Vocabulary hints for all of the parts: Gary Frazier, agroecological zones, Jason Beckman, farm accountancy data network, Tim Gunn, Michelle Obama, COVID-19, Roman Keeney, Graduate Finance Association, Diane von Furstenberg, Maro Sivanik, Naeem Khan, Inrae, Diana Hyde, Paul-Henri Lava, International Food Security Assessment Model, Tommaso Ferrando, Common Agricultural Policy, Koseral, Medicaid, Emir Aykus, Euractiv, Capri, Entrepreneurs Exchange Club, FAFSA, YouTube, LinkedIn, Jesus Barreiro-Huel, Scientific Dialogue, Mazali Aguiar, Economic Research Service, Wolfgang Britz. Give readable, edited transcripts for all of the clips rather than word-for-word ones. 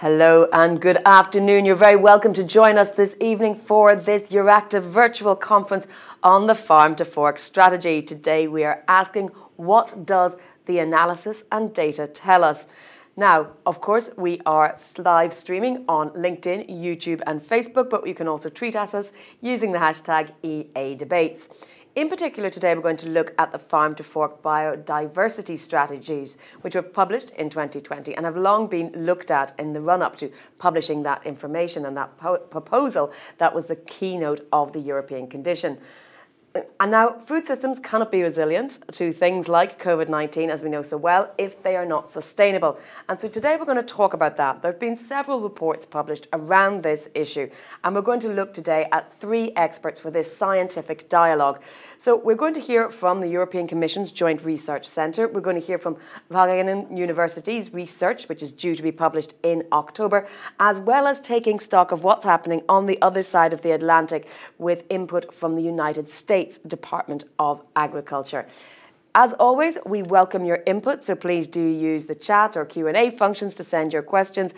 Hello and good afternoon. You're very welcome to join us this evening for this Euractiv virtual conference on the Farm to Fork strategy. Today we are asking, what does the analysis and data tell us? Now, of course, we are live streaming on LinkedIn, YouTube and Facebook, but you can also tweet at us using the hashtag EA Debates. In particular, today we're going to look at the Farm to Fork biodiversity strategies, which were published in 2020 and have long been looked at in the run-up to publishing that information and that proposal that was the keynote of the European Commission. And now, food systems cannot be resilient to things like COVID-19, as we know so well, if they are not sustainable. And so today we're going to talk about that. There have been several reports published around this issue, and we're going to look today at three experts for this scientific dialogue. So we're going to hear from the European Commission's Joint Research Centre. We're going to hear from Wageningen University's research, which is due to be published in October, as well as taking stock of what's happening on the other side of the Atlantic with input from the United States Department of Agriculture. As always, we welcome your input, so please do use the chat or Q&A functions to send your questions.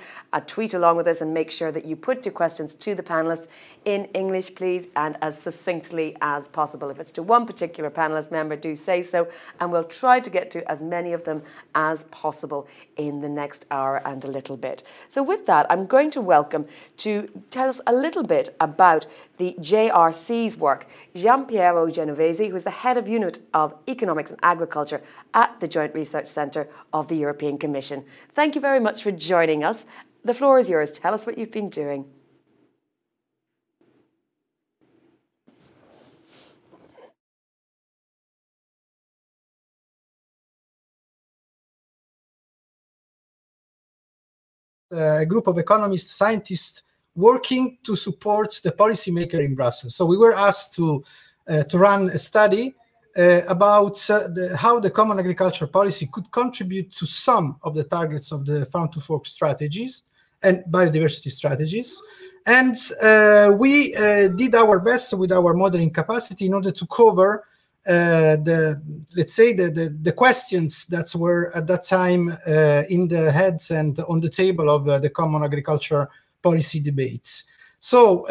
Tweet along with us and make sure that you put your questions to the panellists in English, please, and as succinctly as possible. If it's to one particular panellist member, do say so, and we'll try to get to as many of them as possible in the next hour and a little bit. So with that, I'm going to welcome to tell us a little bit about the JRC's work, Gian Piero Genovesi, who is the head of unit of Economics and Agriculture at the Joint Research Centre of the European Commission. Thank you very much for joining us. The floor is yours. Tell us what you've been doing. A group of economists, scientists working to support the policymaker in Brussels. So we were asked to run a study about how the Common Agricultural Policy could contribute to some of the targets of the Farm to Fork strategies and biodiversity strategies. And we did our best with our modeling capacity in order to cover the questions that were at that time in the heads and on the table of the Common Agricultural Policy debates. So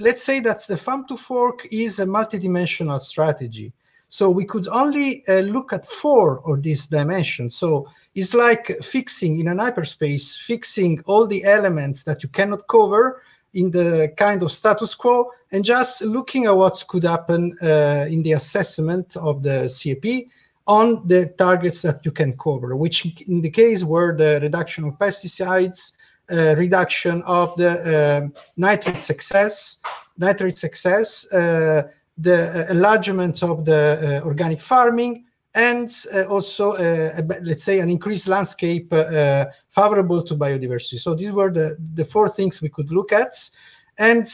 let's say that the Farm to Fork is a multidimensional strategy. So we could only look at four of these dimensions. So it's like fixing in an hyperspace, fixing all the elements that you cannot cover in the kind of status quo, and just looking at what could happen in the assessment of the CAP on the targets that you can cover, which in the case were the reduction of pesticides, reduction of the nitrate success, the enlargement of the organic farming, and also, let's say, an increased landscape favorable to biodiversity. So these were the four things we could look at. And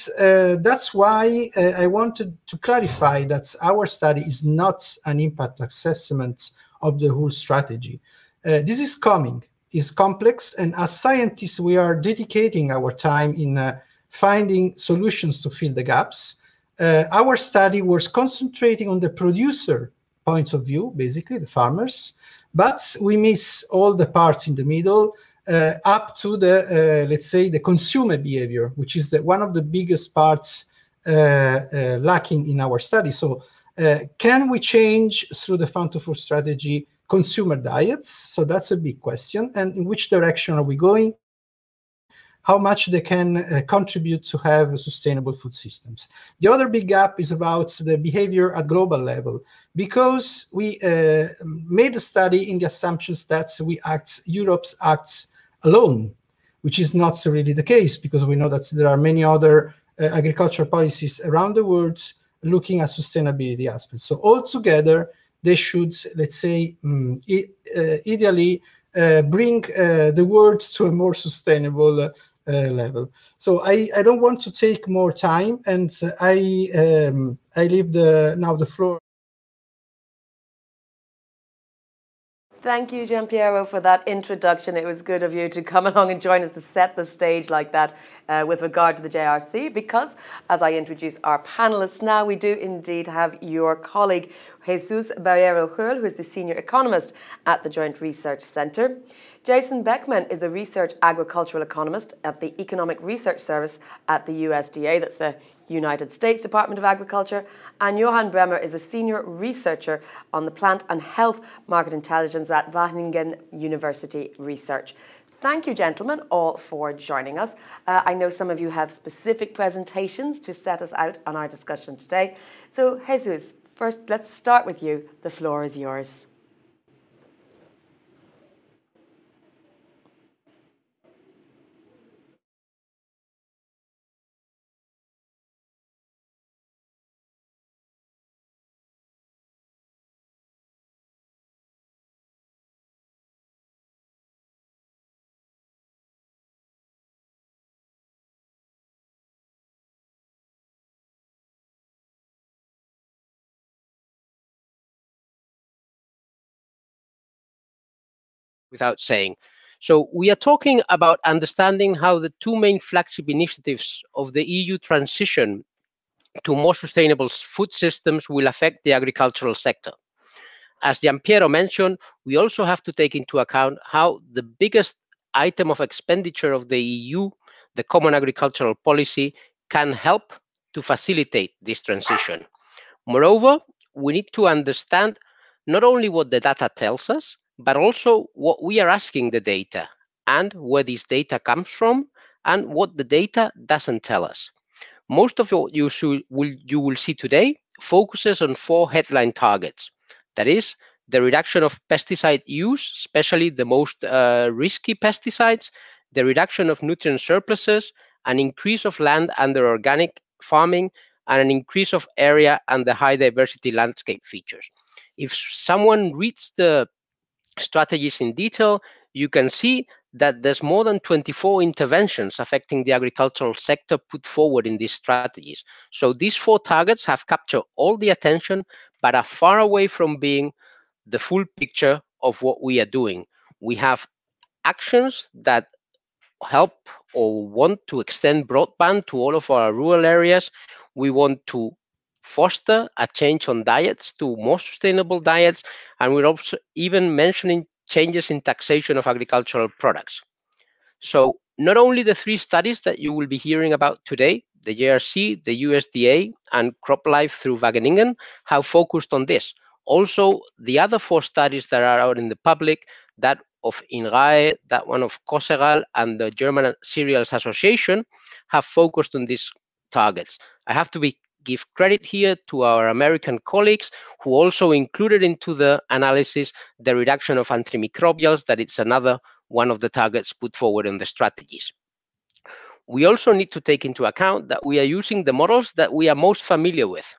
that's why I wanted to clarify that our study is not an impact assessment of the whole strategy. This is coming. It's complex. And as scientists, we are dedicating our time in finding solutions to fill the gaps. Our study was concentrating on the producer point of view, basically the farmers, but we miss all the parts in the middle up to the, let's say, the consumer behavior, which is one of the biggest parts lacking in our study. So can we change through the Farm to Fork strategy consumer diets? So that's a big question. And in which direction are we going? How much they can contribute to have sustainable food systems. The other big gap is about the behavior at global level, because we made a study in the assumptions that Europe acts alone, which is not really the case, because we know that there are many other agricultural policies around the world looking at sustainability aspects. So altogether, they should, let's say, ideally bring the world to a more sustainable level. So I don't want to take more time, and I leave now the floor. Thank you, Gian Piero, for that introduction. It was good of you to come along and join us to set the stage like that with regard to the JRC, because as I introduce our panellists now, we do indeed have your colleague, Jesus Barreiro-Huel, who is the Senior Economist at the Joint Research Centre. Jason Beckman is the Research Agricultural Economist at the Economic Research Service at the USDA, that's the United States Department of Agriculture, and Johan Bremer is a senior researcher on the plant and health market intelligence at Wageningen University Research. Thank you, gentlemen, all for joining us. I know some of you have specific presentations to set us out on our discussion today. So, Jesus, first, let's start with you. The floor is yours. Without saying. So we are talking about understanding how the two main flagship initiatives of the EU transition to more sustainable food systems will affect the agricultural sector. As Gian Piero mentioned, we also have to take into account how the biggest item of expenditure of the EU, the Common Agricultural Policy, can help to facilitate this transition. Moreover, we need to understand not only what the data tells us, but also what we are asking the data and where this data comes from and what the data doesn't tell us. Most of what you will see today focuses on four headline targets. That is, the reduction of pesticide use, especially the most risky pesticides, the reduction of nutrient surpluses, an increase of land under organic farming, and an increase of area and the high diversity landscape features. If someone reads the strategies in detail, you can see that there's more than 24 interventions affecting the agricultural sector put forward in these strategies. So these four targets have captured all the attention, but are far away from being the full picture of what we are doing. We have actions that help or want to extend broadband to all of our rural areas. We want to foster a change on diets to more sustainable diets, and we're also even mentioning changes in taxation of agricultural products. So not only the three studies that you will be hearing about today, the JRC, the USDA, and CropLife through Wageningen, have focused on this. Also, the other four studies that are out in the public, that of Inrae, that one of Koseral, and the German Cereals Association, have focused on these targets. I have to give credit here to our American colleagues, who also included into the analysis the reduction of antimicrobials, that it's another one of the targets put forward in the strategies. We also need to take into account that we are using the models that we are most familiar with.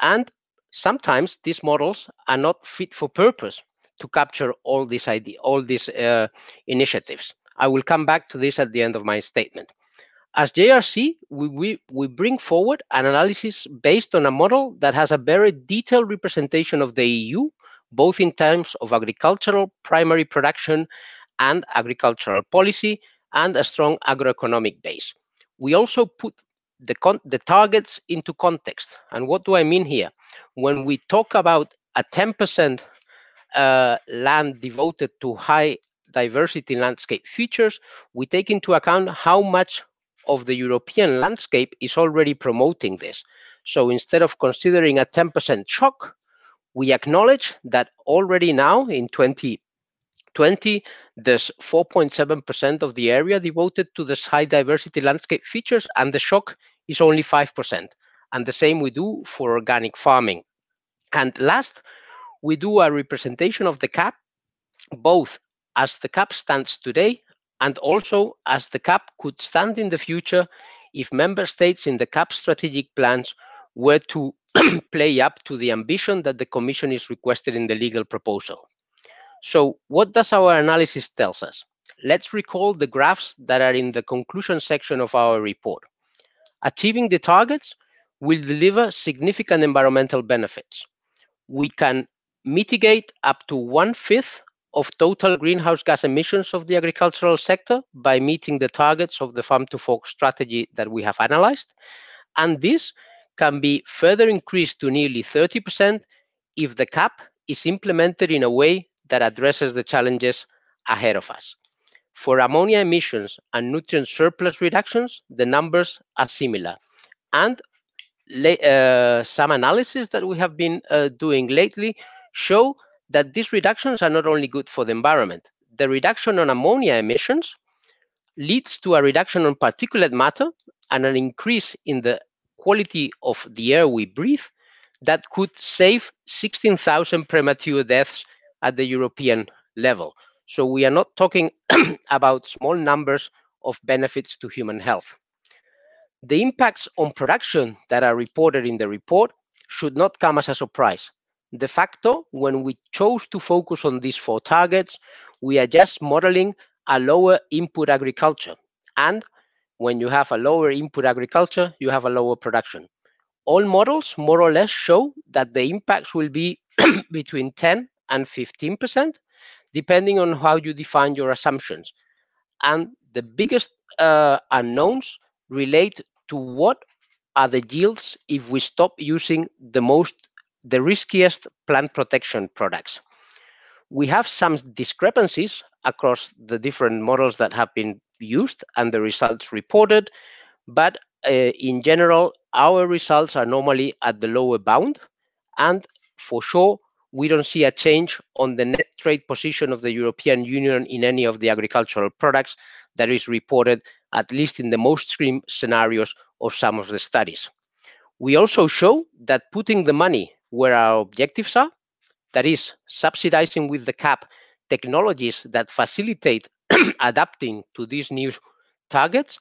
And sometimes these models are not fit for purpose to capture all this idea, all these initiatives. I will come back to this at the end of my statement. As JRC, we bring forward an analysis based on a model that has a very detailed representation of the EU, both in terms of agricultural primary production and agricultural policy, and a strong agroeconomic base. We also put the targets into context. And what do I mean here? When we talk about a 10% land devoted to high diversity landscape features, we take into account how much of the European landscape is already promoting this. So instead of considering a 10% shock, we acknowledge that already now in 2020, there's 4.7% of the area devoted to this high diversity landscape features, and the shock is only 5%. And the same we do for organic farming. And last, we do a representation of the CAP, both as the CAP stands today and also as the CAP could stand in the future if member states in the CAP strategic plans were to play up to the ambition that the Commission is requested in the legal proposal. So what does our analysis tells us? Let's recall the graphs that are in the conclusion section of our report. Achieving the targets will deliver significant environmental benefits. We can mitigate up to 1/5 of total greenhouse gas emissions of the agricultural sector by meeting the targets of the Farm to Fork strategy that we have analyzed. And this can be further increased to nearly 30% if the cap is implemented in a way that addresses the challenges ahead of us. For ammonia emissions and nutrient surplus reductions, the numbers are similar. And some analysis that we have been doing lately show that these reductions are not only good for the environment. The reduction on ammonia emissions leads to a reduction on particulate matter and an increase in the quality of the air we breathe that could save 16,000 premature deaths at the European level. So we are not talking about small numbers of benefits to human health. The impacts on production that are reported in the report should not come as a surprise. De facto, when we chose to focus on these four targets, we are just modeling a lower input agriculture. And when you have a lower input agriculture, you have a lower production. All models more or less show that the impacts will be between 10 and 15%, depending on how you define your assumptions. And the biggest unknowns relate to what are the yields if we stop using the riskiest plant protection products. We have some discrepancies across the different models that have been used and the results reported, but in general, our results are normally at the lower bound, and for sure, we don't see a change on the net trade position of the European Union in any of the agricultural products that is reported, at least in the most extreme scenarios of some of the studies. We also show that putting the money where our objectives are, that is, subsidizing with the cap technologies that facilitate adapting to these new targets,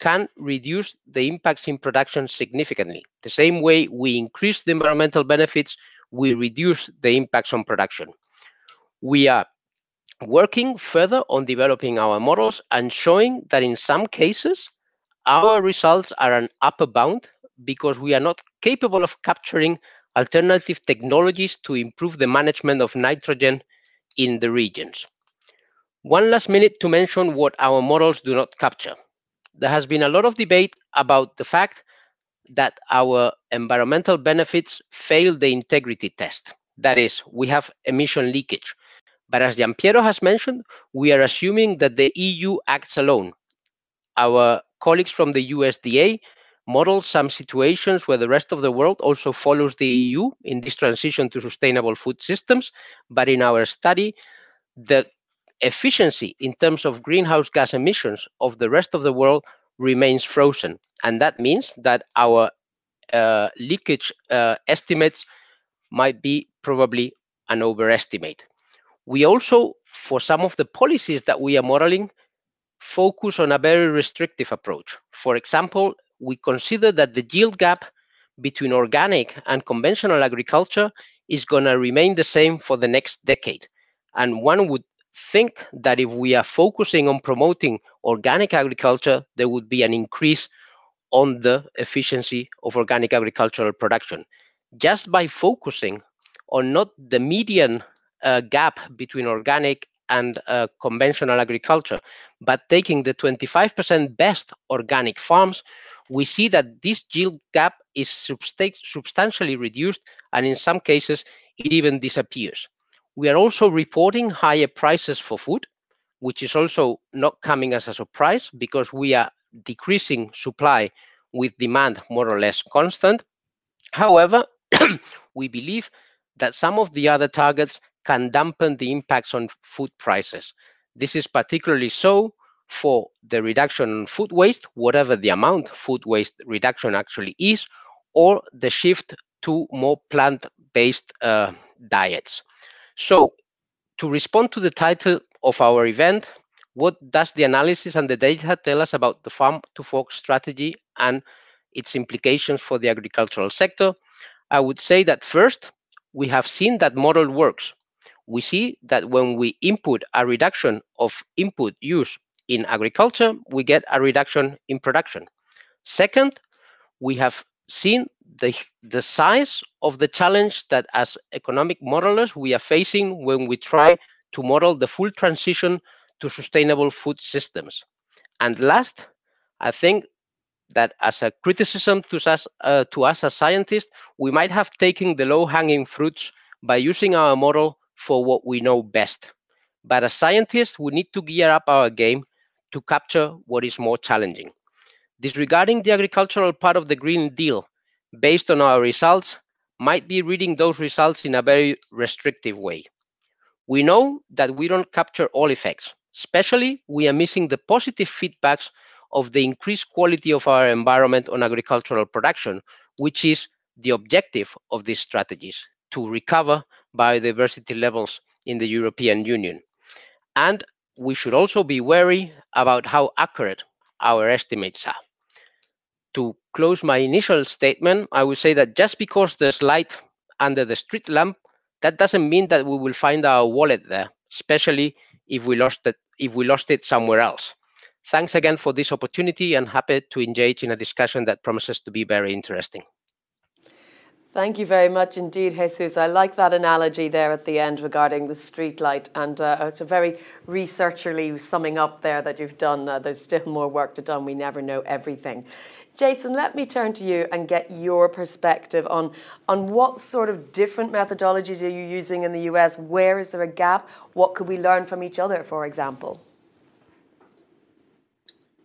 can reduce the impacts in production significantly. The same way we increase the environmental benefits, we reduce the impacts on production. We are working further on developing our models and showing that in some cases, our results are an upper bound because we are not capable of capturing alternative technologies to improve the management of nitrogen in the regions. One last minute to mention what our models do not capture. There has been a lot of debate about the fact that our environmental benefits fail the integrity test. That is, we have emission leakage. But as Gian Piero has mentioned, we are assuming that the EU acts alone. Our colleagues from the USDA model some situations where the rest of the world also follows the EU in this transition to sustainable food systems. But in our study, the efficiency in terms of greenhouse gas emissions of the rest of the world remains frozen. And that means that our leakage estimates might be probably an overestimate. We also, for some of the policies that we are modeling, focus on a very restrictive approach. For example, we consider that the yield gap between organic and conventional agriculture is going to remain the same for the next decade. And one would think that if we are focusing on promoting organic agriculture, there would be an increase on the efficiency of organic agricultural production. Just by focusing on not the median gap between organic and conventional agriculture, but taking the 25% best organic farms, we see that this yield gap is substantially reduced, and in some cases, it even disappears. We are also reporting higher prices for food, which is also not coming as a surprise because we are decreasing supply with demand more or less constant. However, we believe that some of the other targets can dampen the impacts on food prices. This is particularly so for the reduction in food waste, whatever the amount food waste reduction actually is, or the shift to more plant-based diets. So, to respond to the title of our event, what does the analysis and the data tell us about the Farm to Fork strategy and its implications for the agricultural sector? I would say that first, we have seen that model works. We see that when we input a reduction of input use in agriculture, we get a reduction in production. Second, we have seen the size of the challenge that as economic modelers we are facing when we try to model the full transition to sustainable food systems. And last, I think that as a criticism to us as scientists, we might have taken the low-hanging fruits by using our model for what we know best. But as scientists, we need to gear up our game to capture what is more challenging. Disregarding the agricultural part of the Green Deal based on our results might be reading those results in a very restrictive way. We know that we don't capture all effects. Especially, we are missing the positive feedbacks of the increased quality of our environment on agricultural production, which is the objective of these strategies, to recover biodiversity levels in the European Union. And we should also be wary about how accurate our estimates are. To close my initial statement, I would say that just because there's light under the street lamp, that doesn't mean that we will find our wallet there, especially if we lost it somewhere else. Thanks again for this opportunity, and happy to engage in a discussion that promises to be very interesting. Thank you very much indeed, Jesus. I like that analogy there at the end regarding the streetlight, and it's a very researcherly summing up there that you've done. There's still more work to do. We never know everything. Jason, let me turn to you and get your perspective on what sort of different methodologies are you using in the US? Where is there a gap? What could we learn from each other, for example?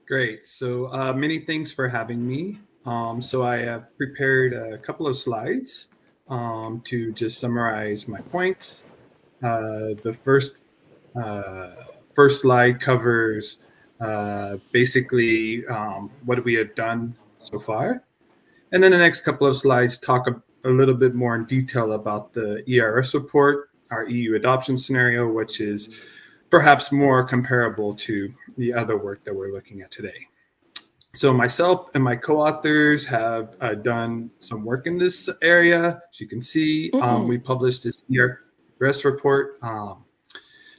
Great. So many thanks for having me. So I have prepared a couple of slides to just summarize my points. The first slide covers basically what we have done so far. And then the next couple of slides talk a little bit more in detail about the ERS report, our EU adoption scenario, which is perhaps more comparable to the other work that we're looking at today. So myself and my co-authors have done some work in this area. As you can see, we published this ERS report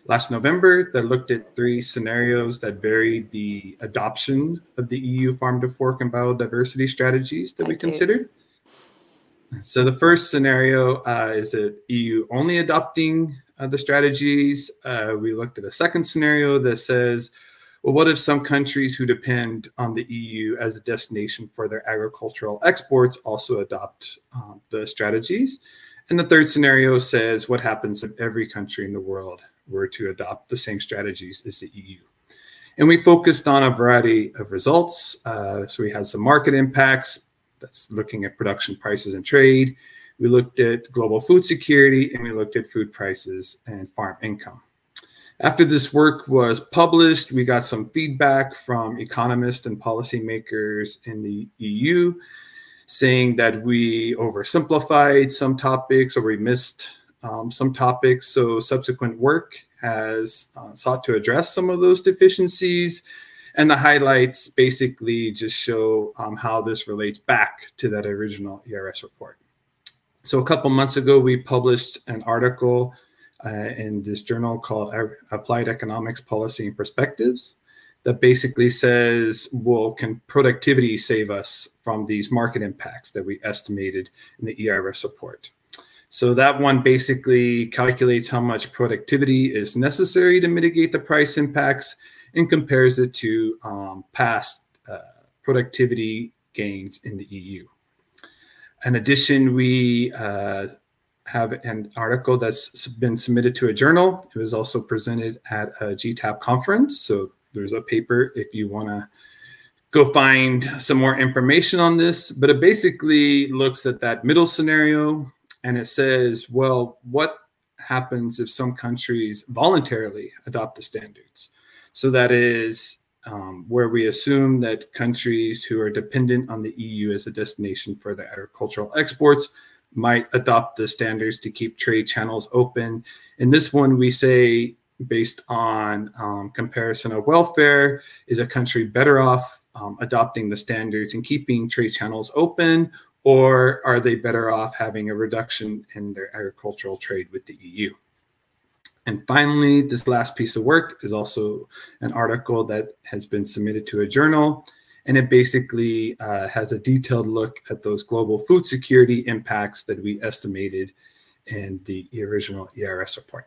last November that looked at 3 scenarios that varied the adoption of the EU Farm to Fork and biodiversity strategies that we considered. So the first scenario is the EU only adopting the strategies. We looked at a second scenario that says, well, what if some countries who depend on the EU as a destination for their agricultural exports also adopt the strategies? And the third scenario says, what happens if every country in the world were to adopt the same strategies as the EU? And we focused on a variety of results. So we had some market impacts, that's looking at production prices and trade. We looked at global food security, and we looked at food prices and farm income. After this work was published, we got some feedback from economists and policymakers in the EU saying that we oversimplified some topics or we missed some topics. So subsequent work has sought to address some of those deficiencies. And the highlights basically just show how this relates back to that original ERS report. So a couple months ago, we published an article in this journal called Applied Economics, Policy and Perspectives that basically says, well, can productivity save us from these market impacts that we estimated in the ERS report? So that one basically calculates how much productivity is necessary to mitigate the price impacts and compares it to past productivity gains in the EU. In addition, we have an article that's been submitted to a journal. It was also presented at a GTAP conference. So there's a paper if you want to go find some more information on this. But it basically looks at that middle scenario, and it says, well, what happens if some countries voluntarily adopt the standards? So that is where we assume that countries who are dependent on the EU as a destination for their agricultural exports might adopt the standards to keep trade channels open. In this one, we say, based on comparison of welfare, is a country better off adopting the standards and keeping trade channels open, or are they better off having a reduction in their agricultural trade with the EU? And finally, this last piece of work is also an article that has been submitted to a journal. And it basically has a detailed look at those global food security impacts that we estimated in the original ERS report.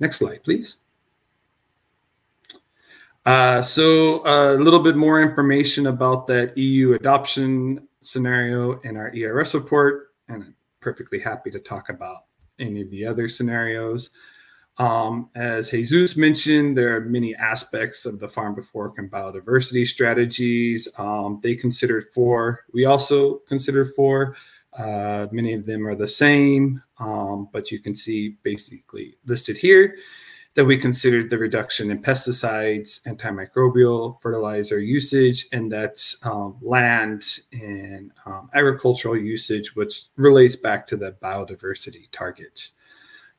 Next slide, please. So a little bit more information about that EU adoption scenario in our ERS report, and I'm perfectly happy to talk about any of the other scenarios. As Jesus mentioned, there are many aspects of the Farm to Fork and biodiversity strategies. They considered four. We also considered four. Many of them are the same, but you can see basically listed here that we considered the reduction in pesticides, antimicrobial fertilizer usage, and that's land and agricultural usage, which relates back to the biodiversity target.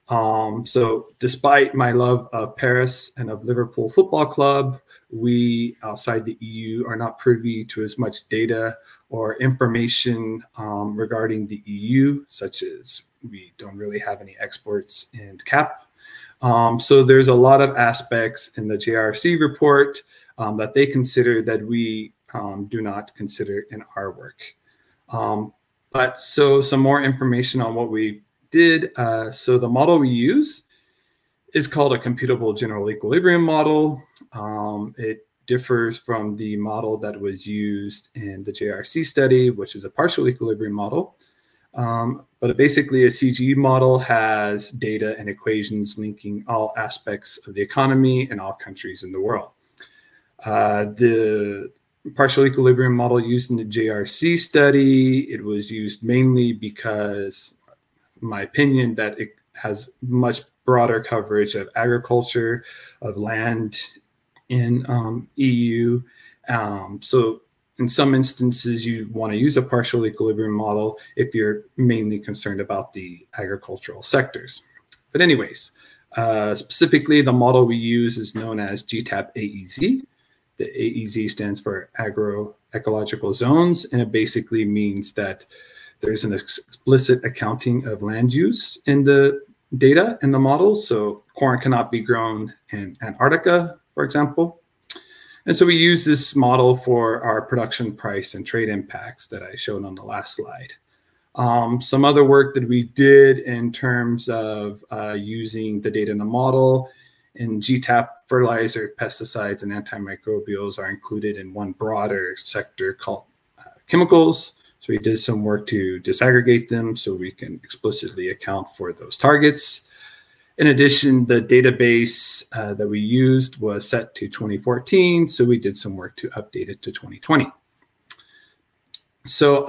So despite my love of Paris and of Liverpool Football Club, we outside the EU are not privy to as much data or information regarding the EU, such as we don't really have any exports in CAP. So there's a lot of aspects in the JRC report that they consider that we do not consider in our work. But so some more information on what we did. So the model we use is called a computable general equilibrium model. It differs from the model that was used in the JRC study, which is a partial equilibrium model. But basically a CGE model has data and equations linking all aspects of the economy in all countries in the world. The partial equilibrium model used in the JRC study, it was used mainly because my opinion that it has much broader coverage of agriculture, of land in EU. So in some instances, you want to use a partial equilibrium model if you're mainly concerned about the agricultural sectors. But anyways, specifically the model we use is known as GTAP AEZ. The AEZ stands for agroecological zones, and it basically means that there's an explicit accounting of land use in the data in the model. So corn cannot be grown in Antarctica, for example. And so we use this model for our production price and trade impacts that I showed on the last slide. Some other work that we did in terms of using the data in the model in GTAP, fertilizer, pesticides, and antimicrobials are included in one broader sector called chemicals. So we did some work to disaggregate them so we can explicitly account for those targets. In addition, the database that we used was set to 2014, so we did some work to update it to 2020. So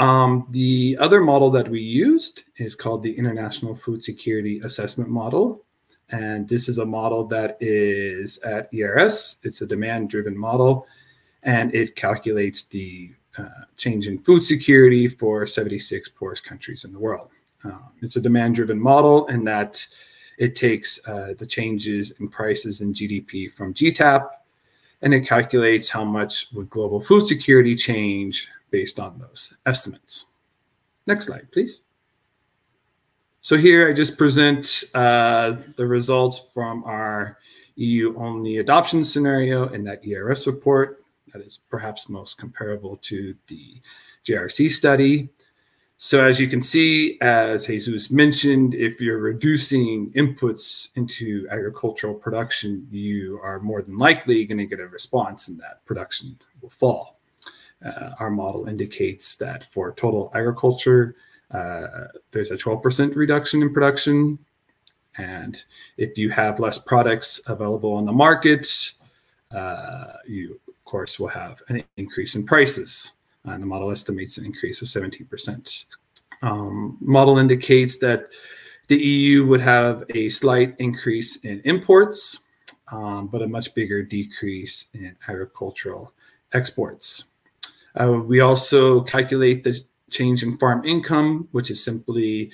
the other model that we used is called the International Food Security Assessment Model. And this is a model that is at ERS. It's a demand-driven model, and it calculates the change in food security for 76 poorest countries in the world. It's a demand-driven model in that it takes the changes in prices and GDP from GTAP, and it calculates how much would global food security change based on those estimates. Next slide, please. So here I just present the results from our EU-only adoption scenario in that ERS report. That is perhaps most comparable to the JRC study. So as you can see, as Jesus mentioned, if you're reducing inputs into agricultural production, you are more than likely going to get a response and that production will fall. Our model indicates that for total agriculture, there's a 12% reduction in production. And if you have less products available on the market, you course, will have an increase in prices. And the model estimates an increase of 17%. Model indicates that the EU would have a slight increase in imports, but a much bigger decrease in agricultural exports. We also calculate the change in farm income, which is simply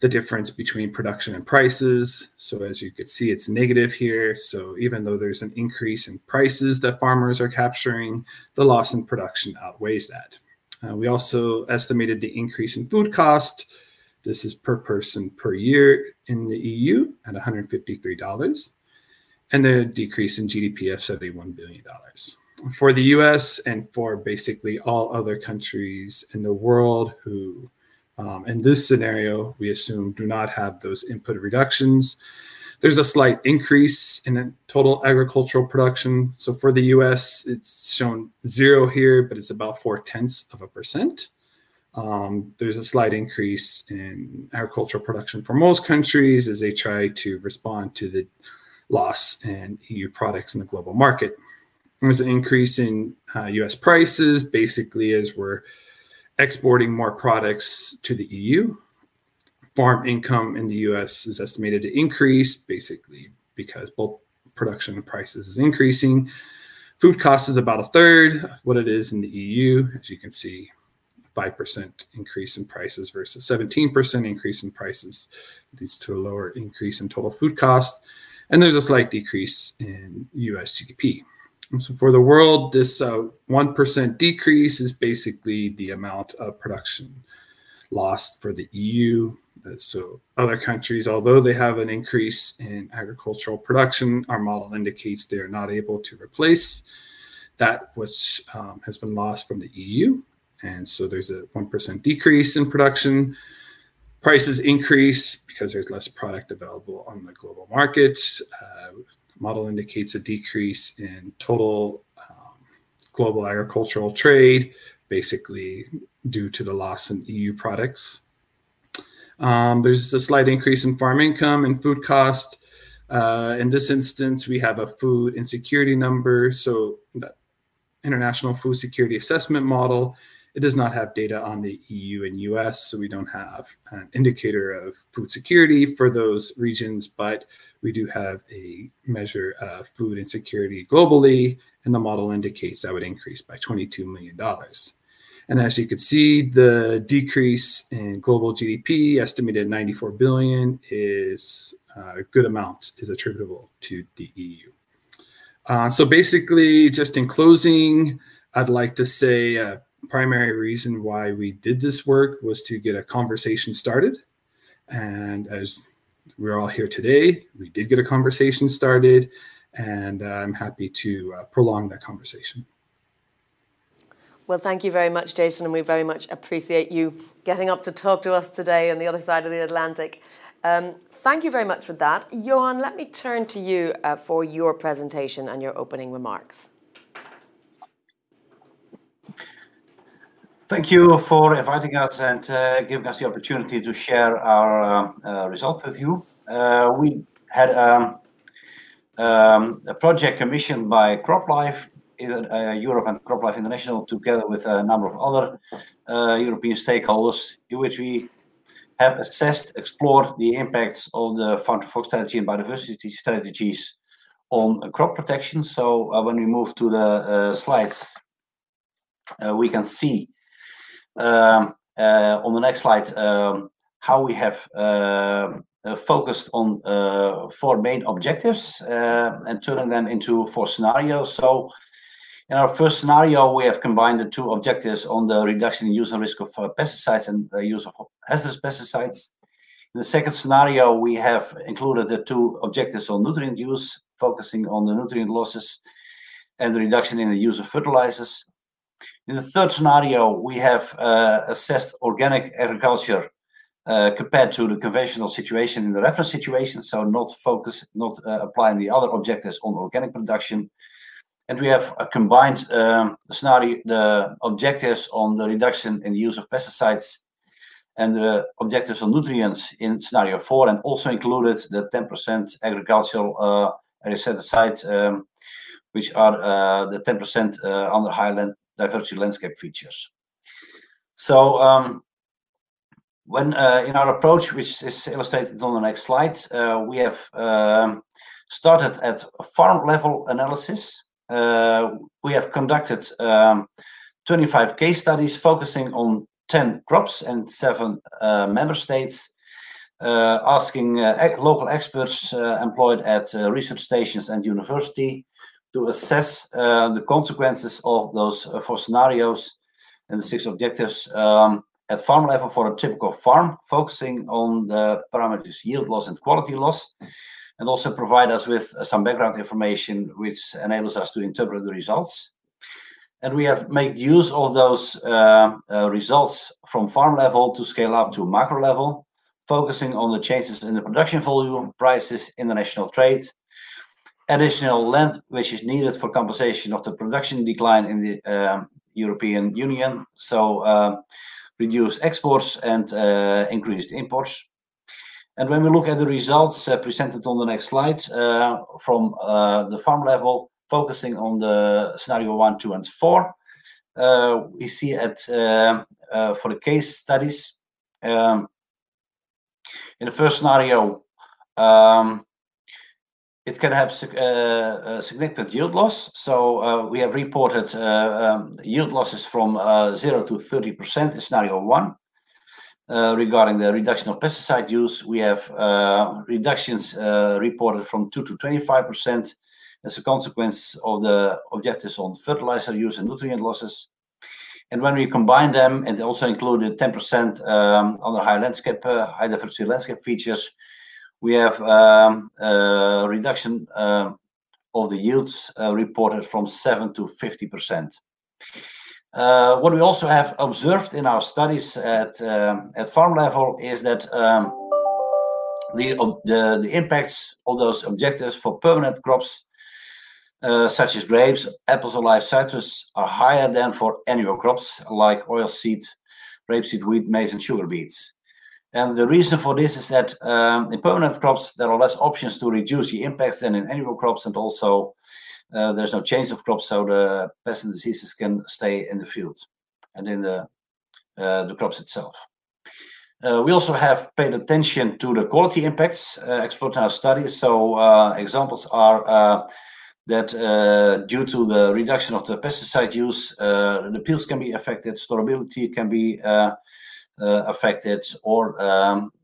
the difference between production and prices. So as you could see, it's negative here. So even though there's an increase in prices that farmers are capturing, the loss in production outweighs that. We also estimated the increase in food cost. This is per person per year in the EU at $153, and the decrease in GDP of $71 billion. For the US and for basically all other countries in the world who in this scenario, we assume do not have those input reductions. There's a slight increase in total agricultural production. So for the US, it's shown 0 here, but it's about 0.4%. There's a slight increase in agricultural production for most countries as they try to respond to the loss in EU products in the global market. There's an increase in US prices, basically as we're exporting more products to the EU. Farm income in the US is estimated to increase, basically because both production and prices is increasing. Food cost is about 1/3 of what it is in the EU, as you can see. 5% increase in prices versus 17% increase in prices leads to a lower increase in total food costs. And there's a slight decrease in US GDP. And so for the world, this 1% decrease is basically the amount of production lost for the EU. So other countries, although they have an increase in agricultural production, our model indicates they're not able to replace that which has been lost from the EU. And so there's a 1% decrease in production. Prices increase because there's less product available on the global market. Model indicates a decrease in total global agricultural trade, basically due to the loss in EU products. There's a slight increase in farm income and food cost. In this instance, we have a food insecurity number. So that International Food Security Assessment Model, it does not have data on the EU and US, so we don't have an indicator of food security for those regions, but we do have a measure of food insecurity globally, and the model indicates that would increase by $22 million. And as you can see, the decrease in global GDP, estimated $94 billion, is a good amount is attributable to the EU. So basically, just in closing, I'd like to say a primary reason why we did this work was to get a conversation started. And as we're all here today, we did get a conversation started, and I'm happy to prolong that conversation. Well, thank you very much, Jason, and we very much appreciate you getting up to talk to us today on the other side of the Atlantic. Thank you very much for that. Johan, let me turn to you for your presentation and your opening remarks. Thank you for inviting us and giving us the opportunity to share our results with you. We had a project commissioned by CropLife Europe and CropLife International, together with a number of other European stakeholders, in which we have assessed, explored the impacts of the Farm to Fork strategy and biodiversity strategies on crop protection. So when we move to the slides, we can see on the next slide how we have focused on 4 main objectives and turning them into 4 scenarios. So in our first scenario, we have combined the 2 objectives on the reduction in use and risk of pesticides and the use of hazardous pesticides. In the second scenario, we have included the 2 objectives on nutrient use, focusing on the nutrient losses and the reduction in the use of fertilizers. In the third scenario, we have assessed organic agriculture compared to the conventional situation in the reference situation, so not applying the other objectives on organic production. And we have combined the objectives on the reduction in the use of pesticides and the objectives on nutrients in scenario 4, and also included the 10% agricultural insecticide, which are the 10% under high diversity landscape features. So when in our approach, which is illustrated on the next slide, we have started at a farm level analysis. We have conducted 25 case studies focusing on 10 crops and 7 member states, asking local experts employed at research stations and university to assess the consequences of those 4 scenarios and the 6 objectives at farm level for a typical farm, focusing on the parameters yield loss and quality loss, and also provide us with some background information which enables us to interpret the results. And we have made use of those results from farm level to scale up to macro level, focusing on the changes in the production volume, prices, international trade, additional land which is needed for compensation of the production decline in the European Union, so reduced exports and increased imports. And when we look at the results presented on the next slide from the farm level, focusing on the scenario 1, 2, and 4, we see at for the case studies in the first scenario, it can have a significant yield loss. So we have reported yield losses from 0 to 30% in scenario 1. Regarding the reduction of pesticide use, we have reductions reported from 2 to 25% as a consequence of the objectives on fertilizer use and nutrient losses. And when we combine them and also included 10% on the high diversity landscape features, we have a reduction of the yields reported from 7 to 50%. What we also have observed in our studies at farm level is that the impacts of those objectives for permanent crops such as grapes, apples or live citrus are higher than for annual crops like oilseed, rapeseed, wheat, maize and sugar beets. And the reason for this is that in permanent crops there are less options to reduce the impacts than in annual crops, and also there's no change of crops, so the pests and diseases can stay in the field and in the crops itself. We also have paid attention to the quality impacts explored in our studies. So examples are that due to the reduction of the pesticide use, the peels can be affected, storability can be affected, or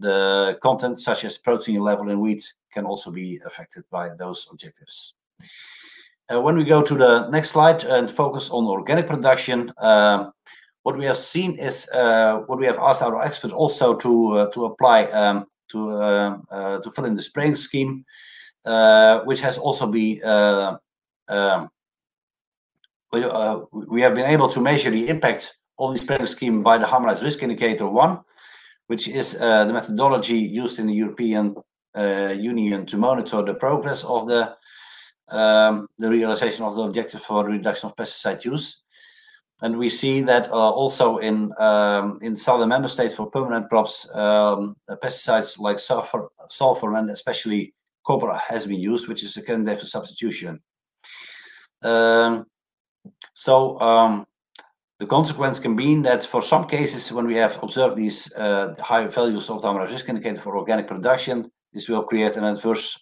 the content such as protein level in wheat can also be affected by those objectives. When we go to the next slide and focus on organic production, what we have seen is what we have asked our experts also to apply to fill in the spraying scheme, which has also been we have been able to measure the impact of the spraying scheme by the Harmonized Risk Indicator 1, which is the methodology used in the European Union to monitor the progress of the realization of the objective for reduction of pesticide use. And we see that also in southern member states for permanent crops, pesticides like sulfur and especially copper has been used, which is a candidate for substitution. The consequence can be that for some cases when we have observed these high values of the Harmonized Risk Indicator for organic production, this will create an adverse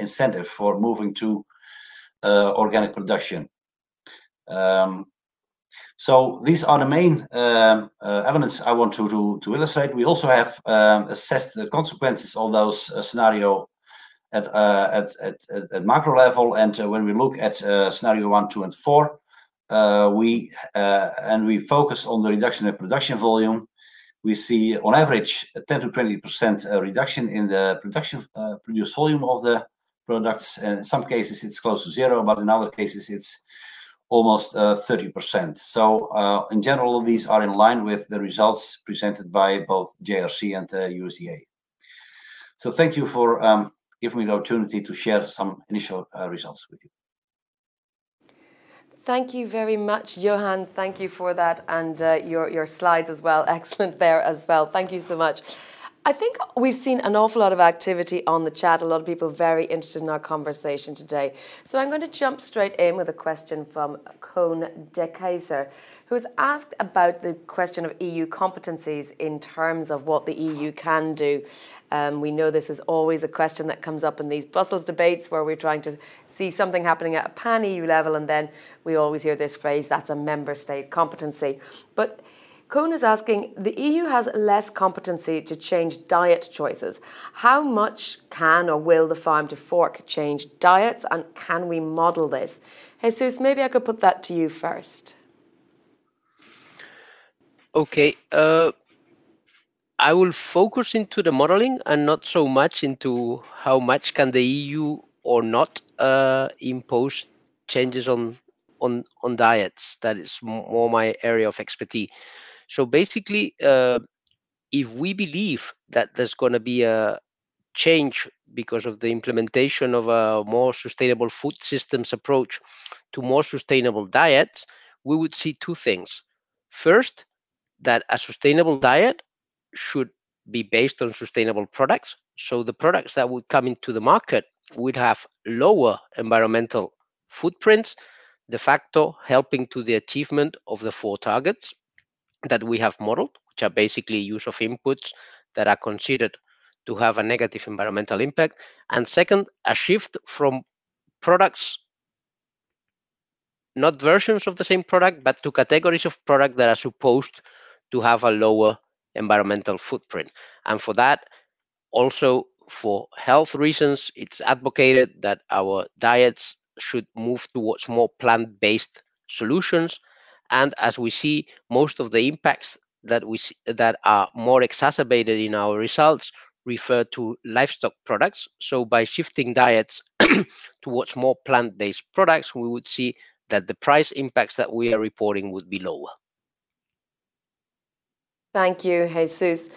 incentive for moving to organic production. So these are the main elements I want to illustrate. We also have assessed the consequences of those scenario at macro level, and when we look at scenario 1, 2, and 4, we focus on the reduction in production volume. We see on average a 10 to 20% reduction in the production produced volume of the products. In some cases it's close to zero, but in other cases it's almost 30%. So in general, these are in line with the results presented by both JRC and USDA. So thank you for giving me the opportunity to share some initial results with you. Thank you very much, Johan. Thank you for that, and your slides as well. Excellent there as well. Thank you so much. I think we've seen an awful lot of activity on the chat. A lot of people very interested in our conversation today. So I'm going to jump straight in with a question from Koen De Keyser, who has asked about the question of EU competencies in terms of what the EU can do. We know this is always a question that comes up in these Brussels debates where we're trying to see something happening at a pan-EU level, and then we always hear this phrase, that's a member state competency. But Cohn is asking, the EU has less competency to change diet choices. How much can or will the Farm to Fork change diets, and can we model this? Jesus, maybe I could put that to you first. Okay. I will focus into the modeling and not so much into how much can the EU or not impose changes on diets. That is more my area of expertise. So basically, if we believe that there's going to be a change because of the implementation of a more sustainable food systems approach to more sustainable diets, we would see two things. First, that a sustainable diet should be based on sustainable products. So the products that would come into the market would have lower environmental footprints, de facto helping to the achievement of the four targets that we have modeled, which are basically use of inputs that are considered to have a negative environmental impact. And second, a shift from products, not versions of the same product, but to categories of product that are supposed to have a lower environmental footprint. And for that, also for health reasons, it's advocated that our diets should move towards more plant-based solutions. And as we see, most of the impacts that we see that are more exacerbated in our results refer to livestock products. So by shifting diets towards more plant-based products, we would see that the price impacts that we are reporting would be lower. Thank you, Jesus.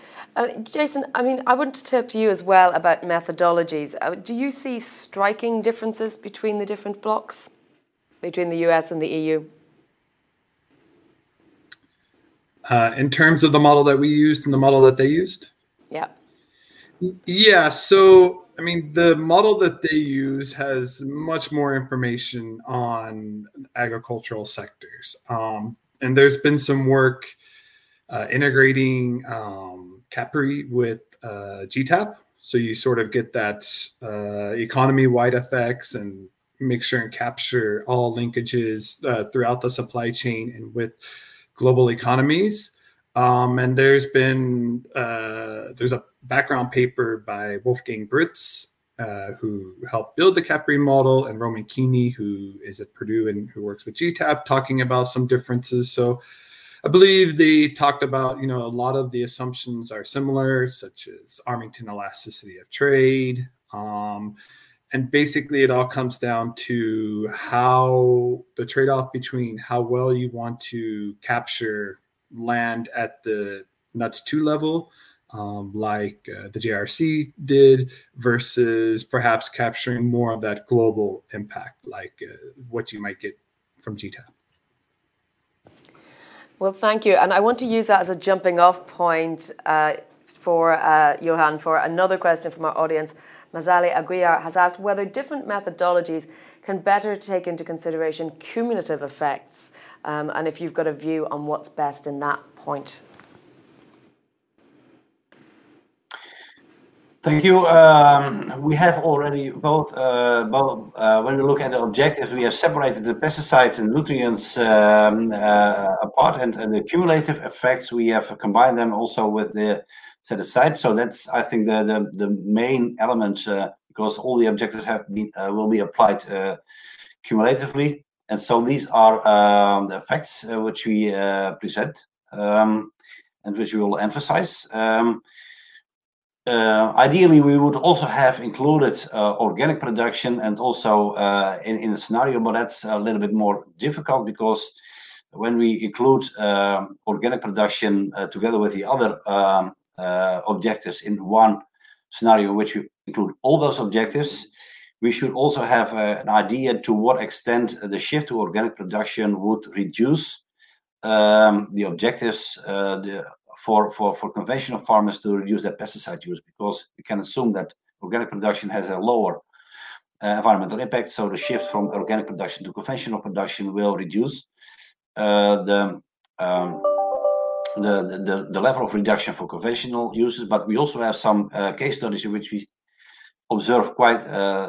Jason, I mean, I want to talk to you as well about methodologies. Do you see striking differences between the different blocks, between the US and the EU? In terms of the model that we used and the model that they used? Yeah. Yeah, so, I mean, the model that they use has much more information on agricultural sectors. And there's been some work integrating Capri with GTAP. So you sort of get that economy-wide effects and make sure and capture all linkages throughout the supply chain and with global economies. And there's been, there's a background paper by Wolfgang Britz, who helped build the Capri model, and Roman Keeney, who is at Purdue and who works with GTAP, talking about some differences. So I believe they talked about, you know, a lot of the assumptions are similar, such as Armington elasticity of trade. And basically it all comes down to how the trade-off between how well you want to capture land at the NUTS 2 level, like the JRC did, versus perhaps capturing more of that global impact, like what you might get from GTAP. Well, thank you. And I want to use that as a jumping off point for Johan for another question from our audience. Mazali Aguiar has asked whether different methodologies can better take into consideration cumulative effects and if you've got a view on what's best in that point. Thank you. We have already both, when we look at the objectives, we have separated the pesticides and nutrients apart, and the cumulative effects, we have combined them also with the set aside. So that's, I think, the main element, because all the objectives have been will be applied cumulatively. And so these are the effects which we present and which we will emphasize. Ideally, we would also have included organic production and also in the scenario, but that's a little bit more difficult because when we include organic production together with the other objectives in one scenario, in which we include all those objectives, we should also have an idea to what extent the shift to organic production would reduce the objectives, for conventional farmers to reduce their pesticide use, because we can assume that organic production has a lower environmental impact. So the shift from organic production to conventional production will reduce the level of reduction for conventional uses. But we also have some case studies in which we observe quite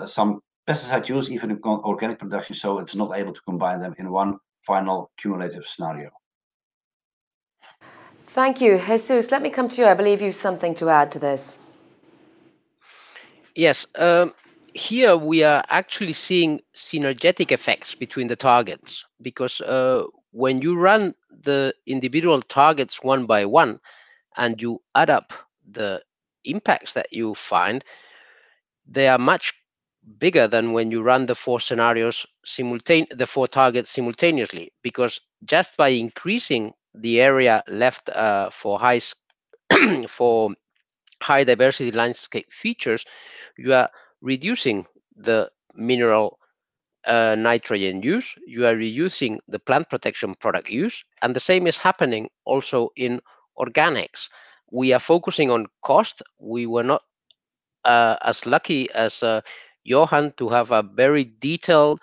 some pesticide use, even in organic production. So it's not able to combine them in one final cumulative scenario. Thank you. Jesus, let me come to you. I believe you've something to add to this. Yes. Here we are actually seeing synergetic effects between the targets, because when you run the individual targets one by one and you add up the impacts that you find, they are much bigger than when you run the four scenarios, the four targets simultaneously, because just by increasing the area left for high for high diversity landscape features, you are reducing the mineral nitrogen use, you are reducing the plant protection product use, and the same is happening also in organics. We are focusing on cost. We were not as lucky as Johan to have a very detailed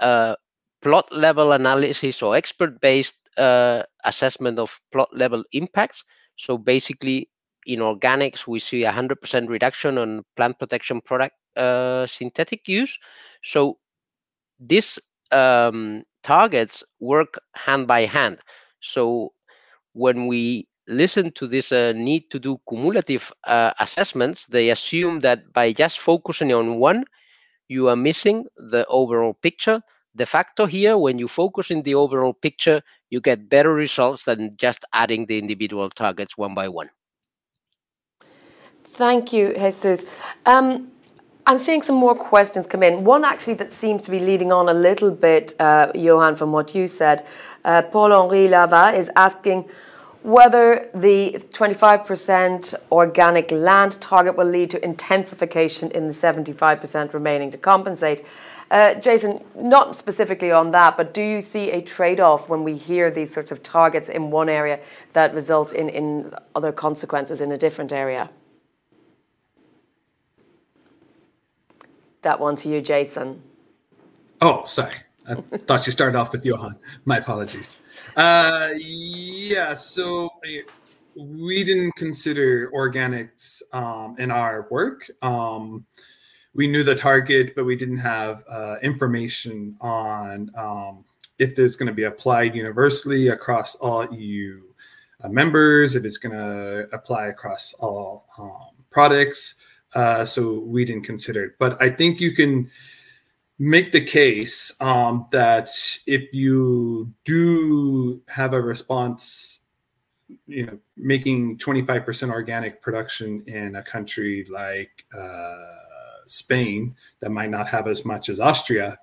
plot level analysis or expert based assessment of plot level impacts. So basically in organics, we see 100% reduction on plant protection product synthetic use. So these targets work hand by hand. So when we listen to this need to do cumulative assessments, they assume that by just focusing on one, you are missing the overall picture. De facto here, when you focus in the overall picture, you get better results than just adding the individual targets one by one. Thank you, Jesus. I'm seeing some more questions come in. One actually that seems to be leading on a little bit, Johan, from what you said. Paul-Henri Lava is asking whether the 25% organic land target will lead to intensification in the 75% remaining to compensate. Jason, not specifically on that, but do you see a trade-off when we hear these sorts of targets in one area that result in other consequences in a different area? That one to you, Jason. Oh, sorry. I thought you started off with Johan. My apologies. Yeah, so we didn't consider organics in our work. We knew the target, but we didn't have information on if there's going to be applied universally across all EU members, if it's going to apply across all products. So we didn't consider it. But I think you can make the case that if you do have a response, you know, making 25% organic production in a country like Spain that might not have as much as Austria,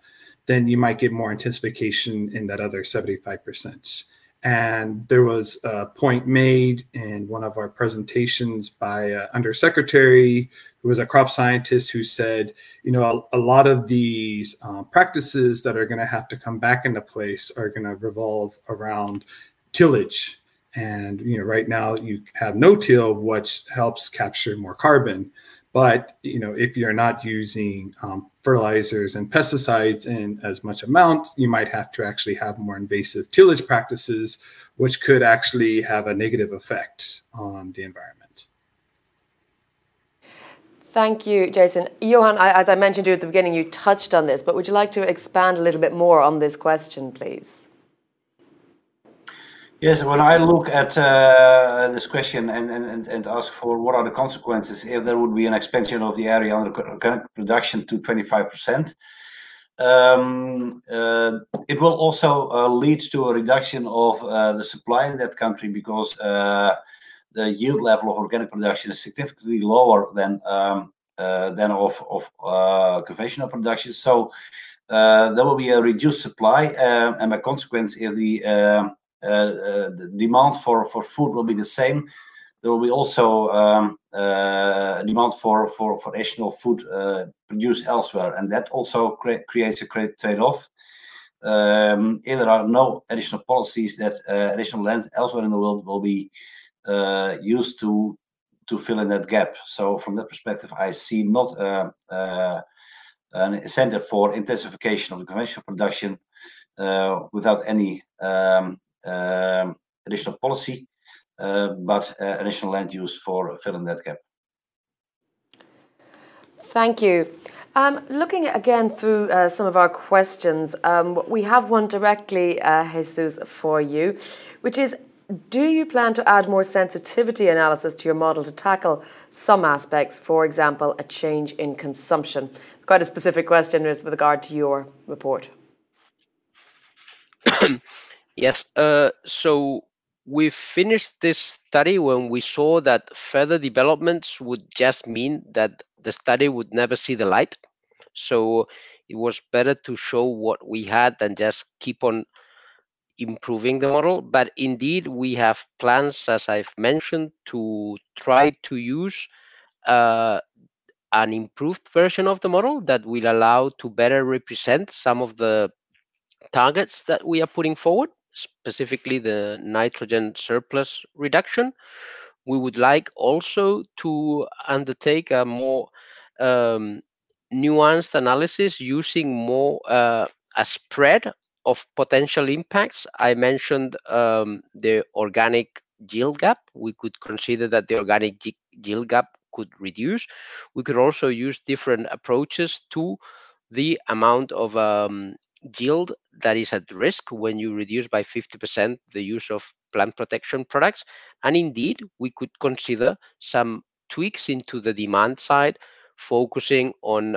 then you might get more intensification in that other 75%. And there was a point made in one of our presentations by undersecretary who was a crop scientist who said, you know, a lot of these practices that are going to have to come back into place are going to revolve around tillage. And, you know, right now you have no-till, which helps capture more carbon. But, you know, if you're not using fertilizers and pesticides in as much amount, you might have to actually have more invasive tillage practices, which could actually have a negative effect on the environment. Thank you, Jason. Johan, as I mentioned to you at the beginning, you touched on this, but would you like to expand a little bit more on this question, please? Yes, when I look at this question and ask for what are the consequences if there would be an expansion of the area under organic production to 25%, it will also lead to a reduction of the supply in that country because the yield level of organic production is significantly lower than of conventional production. So there will be a reduced supply, and by consequence, if the demand for food will be the same, there will be also demand for additional food produced elsewhere, and that also creates a great trade-off. If there are no additional policies, that additional land elsewhere in the world will be used to fill in that gap. So from that perspective, I see not an incentive for intensification of the conventional production without any additional policy, but additional land use for filling that gap. Thank you. Looking again through some of our questions, we have one directly, Jesus, for you, which is, do you plan to add more sensitivity analysis to your model to tackle some aspects, for example, a change in consumption? Quite a specific question with regard to your report. Yes, so we finished this study when we saw that further developments would just mean that the study would never see the light. So it was better to show what we had than just keep on improving the model, but indeed we have plans, as I've mentioned, to try to use an improved version of the model that will allow to better represent some of the targets that we are putting forward, specifically the nitrogen surplus reduction. We would like also to undertake a more nuanced analysis using more a spread of potential impacts. I mentioned the organic yield gap. We could consider that the organic yield gap could reduce. We could also use different approaches to the amount of yield that is at risk when you reduce by 50% the use of plant protection products. And indeed, we could consider some tweaks into the demand side, focusing on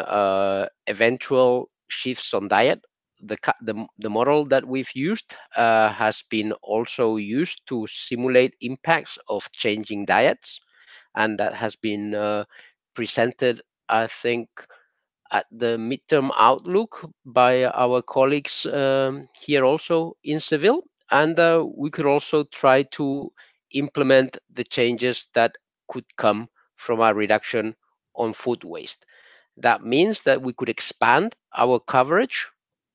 eventual shifts on diet. The model that we've used has been also used to simulate impacts of changing diets, and that has been presented, I think, at the midterm outlook by our colleagues here also in Seville. And we could also try to implement the changes that could come from a reduction on food waste. That means that we could expand our coverage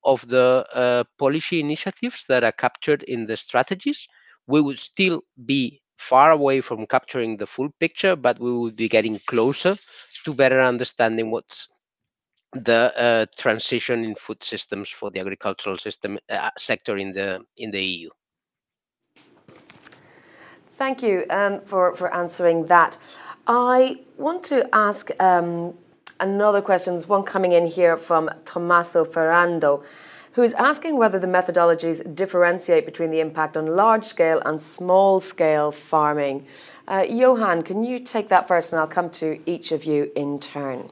of the policy initiatives that are captured in the strategies. We would still be far away from capturing the full picture, but we would be getting closer to better understanding what's the transition in food systems for the agricultural system sector in the EU. Thank you for answering that. I want to ask another question, one coming in here from Tommaso Ferrando, who's asking whether the methodologies differentiate between the impact on large-scale and small-scale farming. Johan, can you take that first, and I'll come to each of you in turn.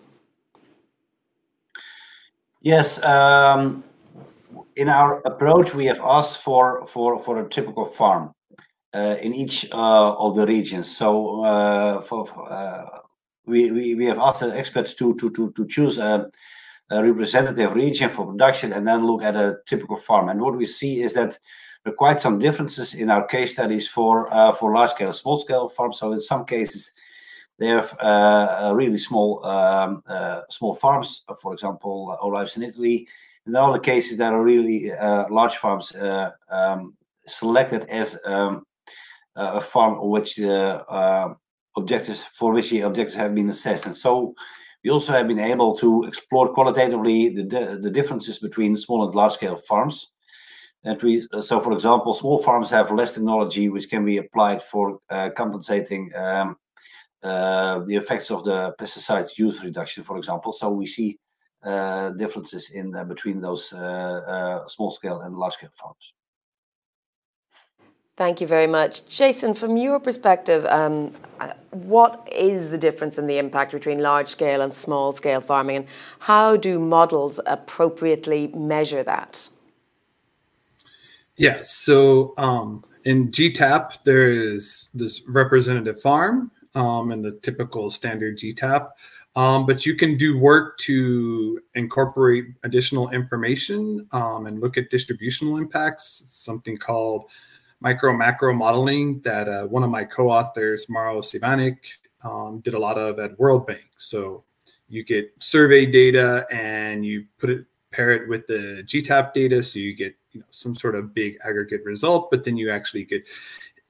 Yes, in our approach, we have asked for a typical farm in each of the regions. So we have asked the experts to choose a representative region for production and then look at a typical farm. And what we see is that there are quite some differences in our case studies for large-scale and small-scale farms. So in some cases, they have really small small farms, for example, olives in Italy. In other cases, there are really large farms selected as a farm which objectives for which the objectives have been assessed. And so we also have been able to explore qualitatively the differences between small and large-scale farms. And so, for example, small farms have less technology which can be applied for compensating the effects of the pesticide use reduction, for example. So we see differences in between those small-scale and large-scale farms. Thank you very much. Jason, from your perspective, what is the difference in the impact between large-scale and small-scale farming, and how do models appropriately measure that? Yeah, so in GTAP, there is this representative farm and the typical standard GTAP, but you can do work to incorporate additional information and look at distributional impacts. It's something called micro-macro modeling that one of my co-authors, Maro Sivanik, did a lot of at World Bank. So you get survey data and you pair it with the GTAP data, so you get some sort of big aggregate result, but then you actually get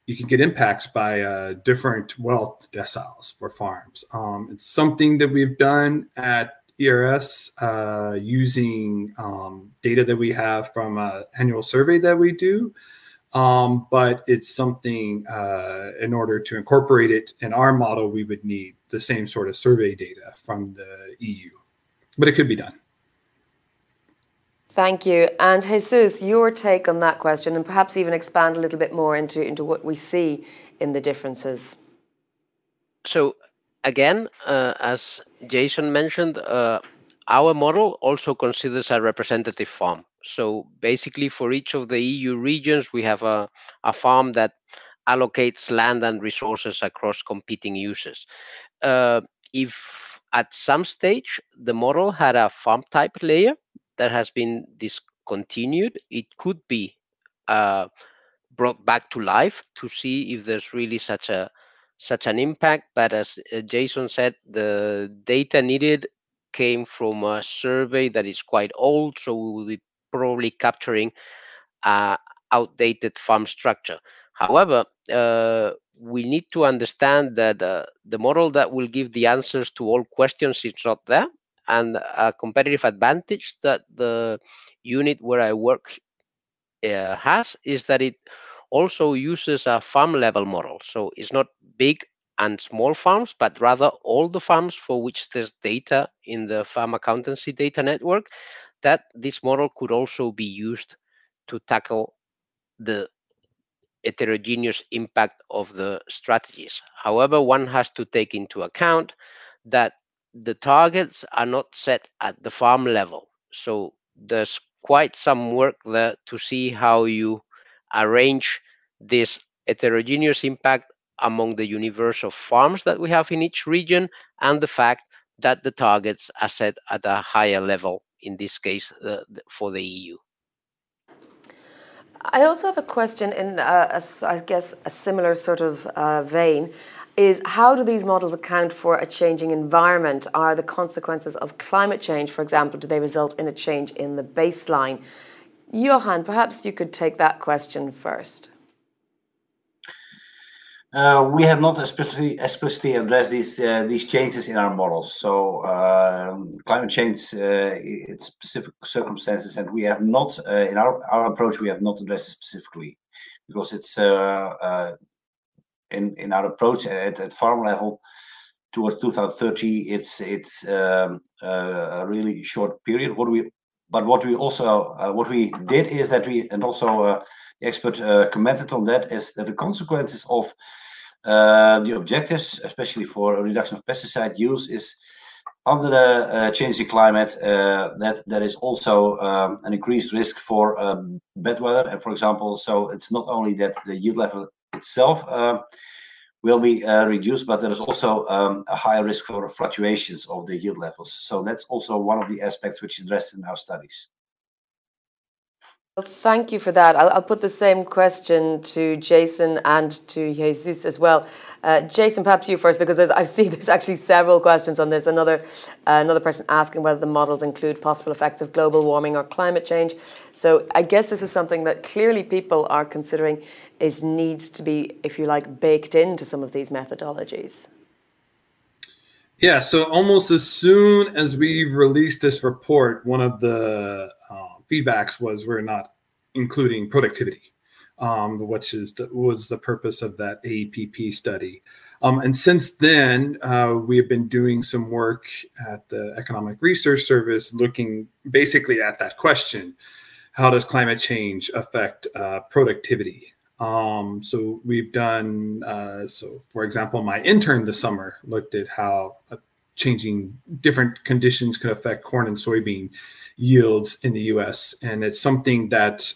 you can get impacts by different wealth deciles for farms. It's something that we've done at ERS using data that we have from an annual survey that we do. But it's something in order to incorporate it in our model, we would need the same sort of survey data from the EU. But it could be done. Thank you. And Jesus, your take on that question, and perhaps even expand a little bit more into what we see in the differences. So again, as Jason mentioned, our model also considers a representative farm. So basically, for each of the EU regions, we have a farm that allocates land and resources across competing uses. If at some stage the model had a farm type layer that has been discontinued, it could be brought back to life to see if there's really such an impact. But as Jason said, the data needed came from a survey that is quite old, so we will be probably capturing outdated farm structure. However, we need to understand that the model that will give the answers to all questions is not there, and a competitive advantage that the unit where I work has is that it also uses a farm level model. So it's not big and small farms, but rather all the farms for which there's data in the farm accountancy data network, that this model could also be used to tackle the heterogeneous impact of the strategies. However, one has to take into account that the targets are not set at the farm level. So there's quite some work there to see how you arrange this heterogeneous impact among the universe of farms that we have in each region, and the fact that the targets are set at a higher level, in this case for the EU. I also have a question in, I guess, a similar sort of vein, is how do these models account for a changing environment? Are the consequences of climate change, for example, do they result in a change in the baseline? Johan, perhaps you could take that question first. We have not explicitly addressed these changes in our models. So climate change, its specific circumstances, and we have not in our approach we have not addressed it specifically, because it's in our approach at farm level towards 2030, it's a really short period. What we did is that we, and also the expert commented on that, is that the consequences of the objectives, especially for a reduction of pesticide use, is under the changing climate that there is also an increased risk for bad weather, and for example, so it's not only that the yield level itself will be reduced, but there is also a higher risk for fluctuations of the yield levels. So that's also one of the aspects which is addressed in our studies. Well, thank you for that. I'll put the same question to Jason and to Jesus as well. Jason, perhaps you first, because I see there's actually several questions on this. Another person asking whether the models include possible effects of global warming or climate change. So I guess this is something that clearly people are considering needs to be, if you like, baked into some of these methodologies. Yeah, so almost as soon as we've released this report, one of the feedbacks was we're not including productivity, which is was the purpose of that AEPP study. And since then, we have been doing some work at the Economic Research Service looking basically at that question. How does climate change affect productivity? So we've done, so for example, my intern this summer looked at how changing different conditions could affect corn and soybean yields in the US. And it's something that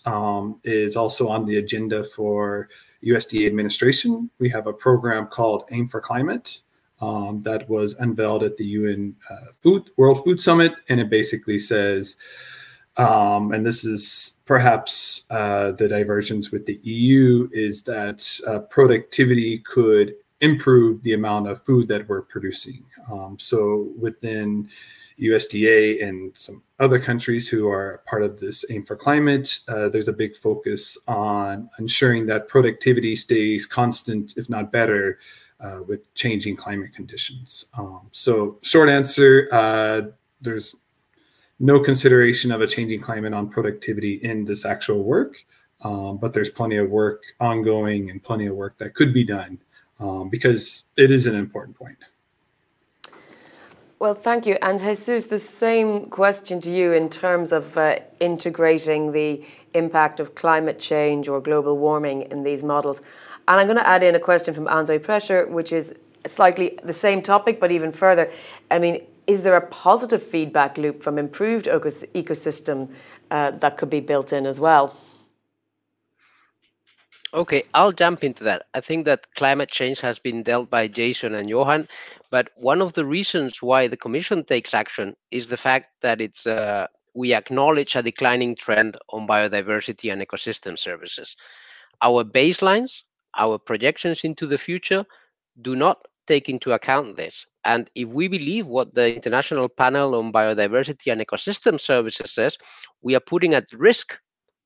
is also on the agenda for USDA administration. We have a program called Aim for Climate that was unveiled at the UN World Food Summit. And it basically says, and this is perhaps the divergence with the EU, is that productivity could improve the amount of food that we're producing. So within USDA and some other countries who are part of this Aim for Climate, there's a big focus on ensuring that productivity stays constant, if not better, with changing climate conditions. So short answer, there's no consideration of a changing climate on productivity in this actual work, but there's plenty of work ongoing and plenty of work that could be done because it is an important point. Well, thank you. And Jesus, the same question to you in terms of integrating the impact of climate change or global warming in these models. And I'm going to add in a question from Andre Prescher, which is slightly the same topic, but even further. I mean, is there a positive feedback loop from improved ecosystem that could be built in as well? Okay, I'll jump into that. I think that climate change has been dealt by Jason and Johan, but one of the reasons why the Commission takes action is the fact that it's we acknowledge a declining trend on biodiversity and ecosystem services. Our baselines, our projections into the future, do not take into account this. And if we believe what the International Panel on Biodiversity and Ecosystem Services says, we are putting at risk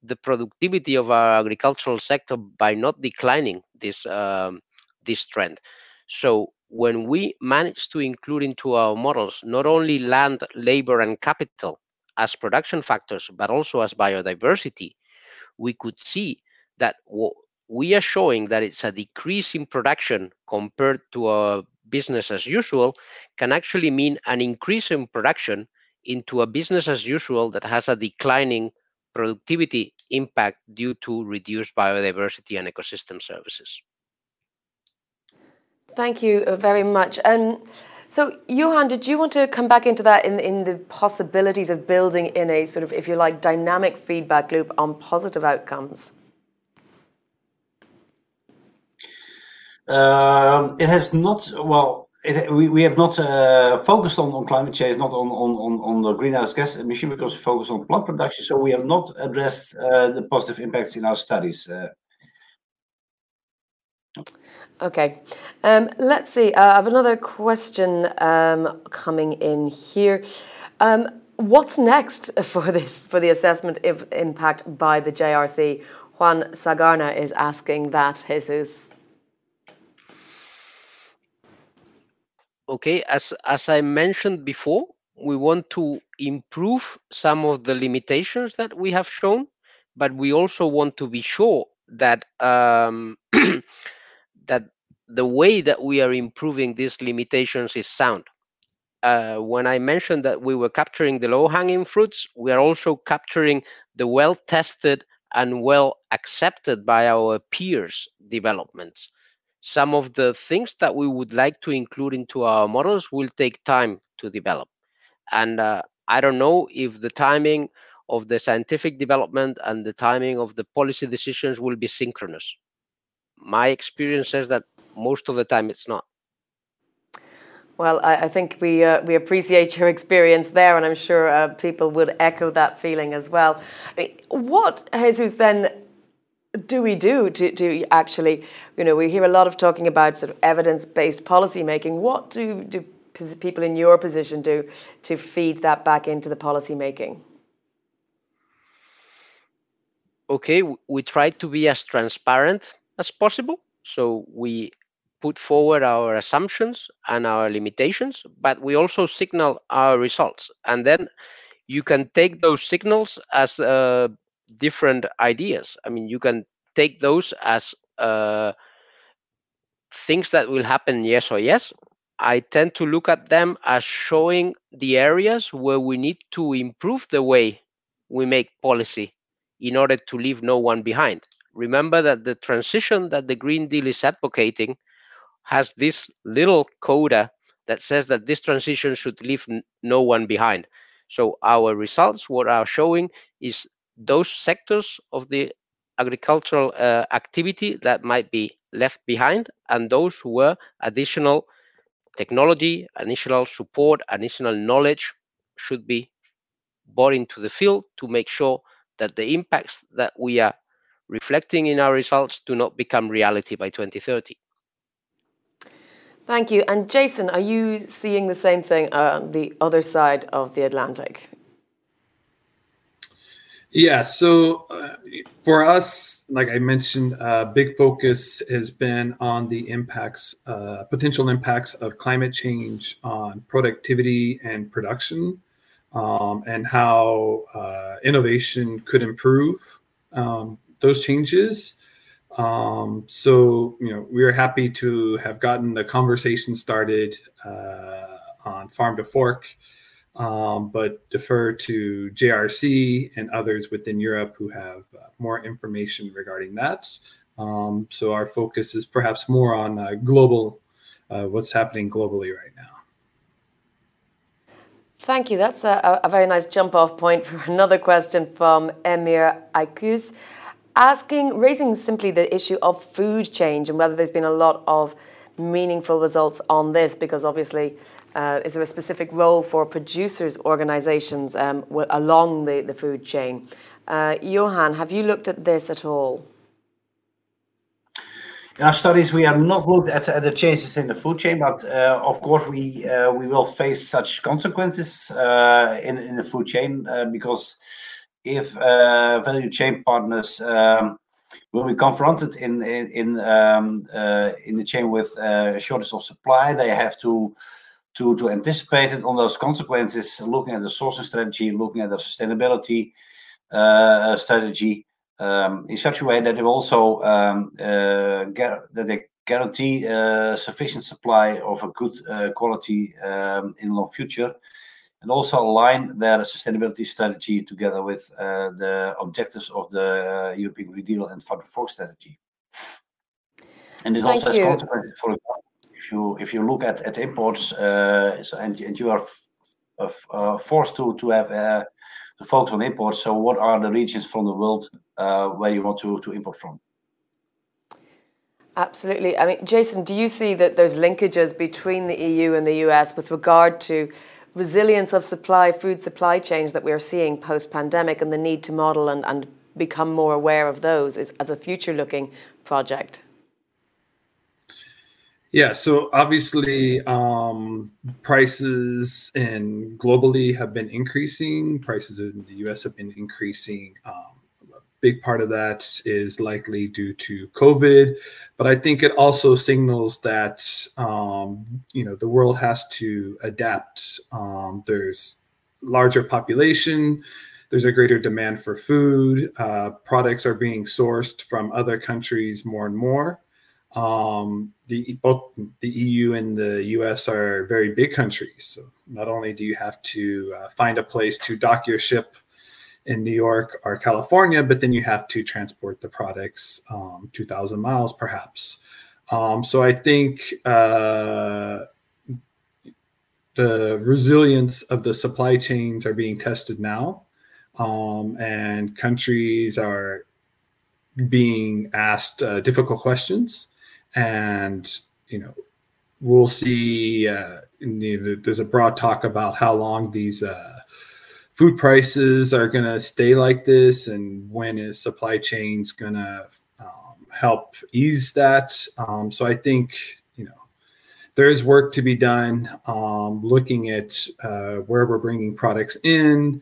the productivity of our agricultural sector by not declining this, this trend. So when we manage to include into our models not only land, labor, and capital as production factors, but also as biodiversity, we could see that what we are showing, that it's a decrease in production compared to a business as usual, can actually mean an increase in production into a business as usual that has a declining productivity impact due to reduced biodiversity and ecosystem services. Thank you very much. So Johan, did you want to come back into that in the possibilities of building in a sort of, if you like, dynamic feedback loop on positive outcomes? It has not, well, we have not focused on climate change, not on the greenhouse gas emission, because we focus on plant production, so we have not addressed the positive impacts in our studies. Okay, let's see, I have another question coming in here. What's next for this, for the assessment of impact by the JRC? Juan Sagarna is asking that, Jesus. Okay, as I mentioned before, we want to improve some of the limitations that we have shown, but we also want to be sure that that the way that we are improving these limitations is sound. When I mentioned that we were capturing the low-hanging fruits, we are also capturing the well-tested and well-accepted by our peers developments. Some of the things that we would like to include into our models will take time to develop. And I don't know if the timing of the scientific development and the timing of the policy decisions will be synchronous. My experience says that most of the time it's not. Well, I think we appreciate your experience there, and I'm sure people would echo that feeling as well. What, Jesus, then do we do to actually, you know, we hear a lot of talking about sort of evidence-based policy making. What do people in your position do to feed that back into the policy making? Okay, we try to be as transparent as possible. So we put forward our assumptions and our limitations, but we also signal our results. And then you can take those signals as different ideas. I mean, you can take those as things that will happen, yes or yes. I tend to look at them as showing the areas where we need to improve the way we make policy in order to leave no one behind. Remember that the transition that the Green Deal is advocating has this little coda that says that this transition should leave no one behind. So our results, what are showing, is those sectors of the agricultural activity that might be left behind, and those where additional technology, additional support, additional knowledge should be brought into the field to make sure that the impacts that we are reflecting in our results do not become reality by 2030. Thank you. And Jason, are you seeing the same thing on the other side of the Atlantic? Yeah, so for us, like I mentioned, big focus has been on the impacts, potential impacts of climate change on productivity and production, and how innovation could improve those changes. So, you know, we're happy to have gotten the conversation started on Farm to Fork, but defer to JRC and others within Europe who have more information regarding that. So our focus is perhaps more on what's happening globally right now. Thank you. That's a very nice jump-off point for another question from Emir Aykus, raising simply the issue of food change and whether there's been a lot of meaningful results on this? Because obviously, is there a specific role for producers' organisations along the food chain? Johan, have you looked at this at all? In our studies, we have not looked at the changes in the food chain, but of course we will face such consequences in the food chain because if value chain partners will be confronted in the chain with a shortage of supply, they have to anticipate it on those consequences, looking at the sourcing strategy, looking at the sustainability strategy. In such a way that they will also guarantee sufficient supply of a good quality in the long future, and also align their sustainability strategy together with the objectives of the European Green Deal and Farm to Fork strategy. And it also has consequences. For example, if you look at imports and you are forced to have to focus on imports, so what are the regions from the world where you want to import from? Absolutely. I mean, Jason, do you see that there's linkages between the EU and the US with regard to resilience of supply, food supply chains that we are seeing post-pandemic, and the need to model and become more aware of those as a future-looking project? Yeah, so obviously prices globally have been increasing. Prices in the U.S. have been increasing. A big part of that is likely due to COVID, but I think it also signals that you know, the world has to adapt. There's larger population. There's a greater demand for food. Products are being sourced from other countries more and more. Both the EU and the US are very big countries. So not only do you have to find a place to dock your ship in New York or California, but then you have to transport the products 2,000 miles perhaps. So I think the resilience of the supply chains are being tested now, and countries are being asked difficult questions. And, you know, we'll see, there's a broad talk about how long these food prices are going to stay like this, and when is supply chains going to help ease that. So I think, you know, there is work to be done looking at where we're bringing products in,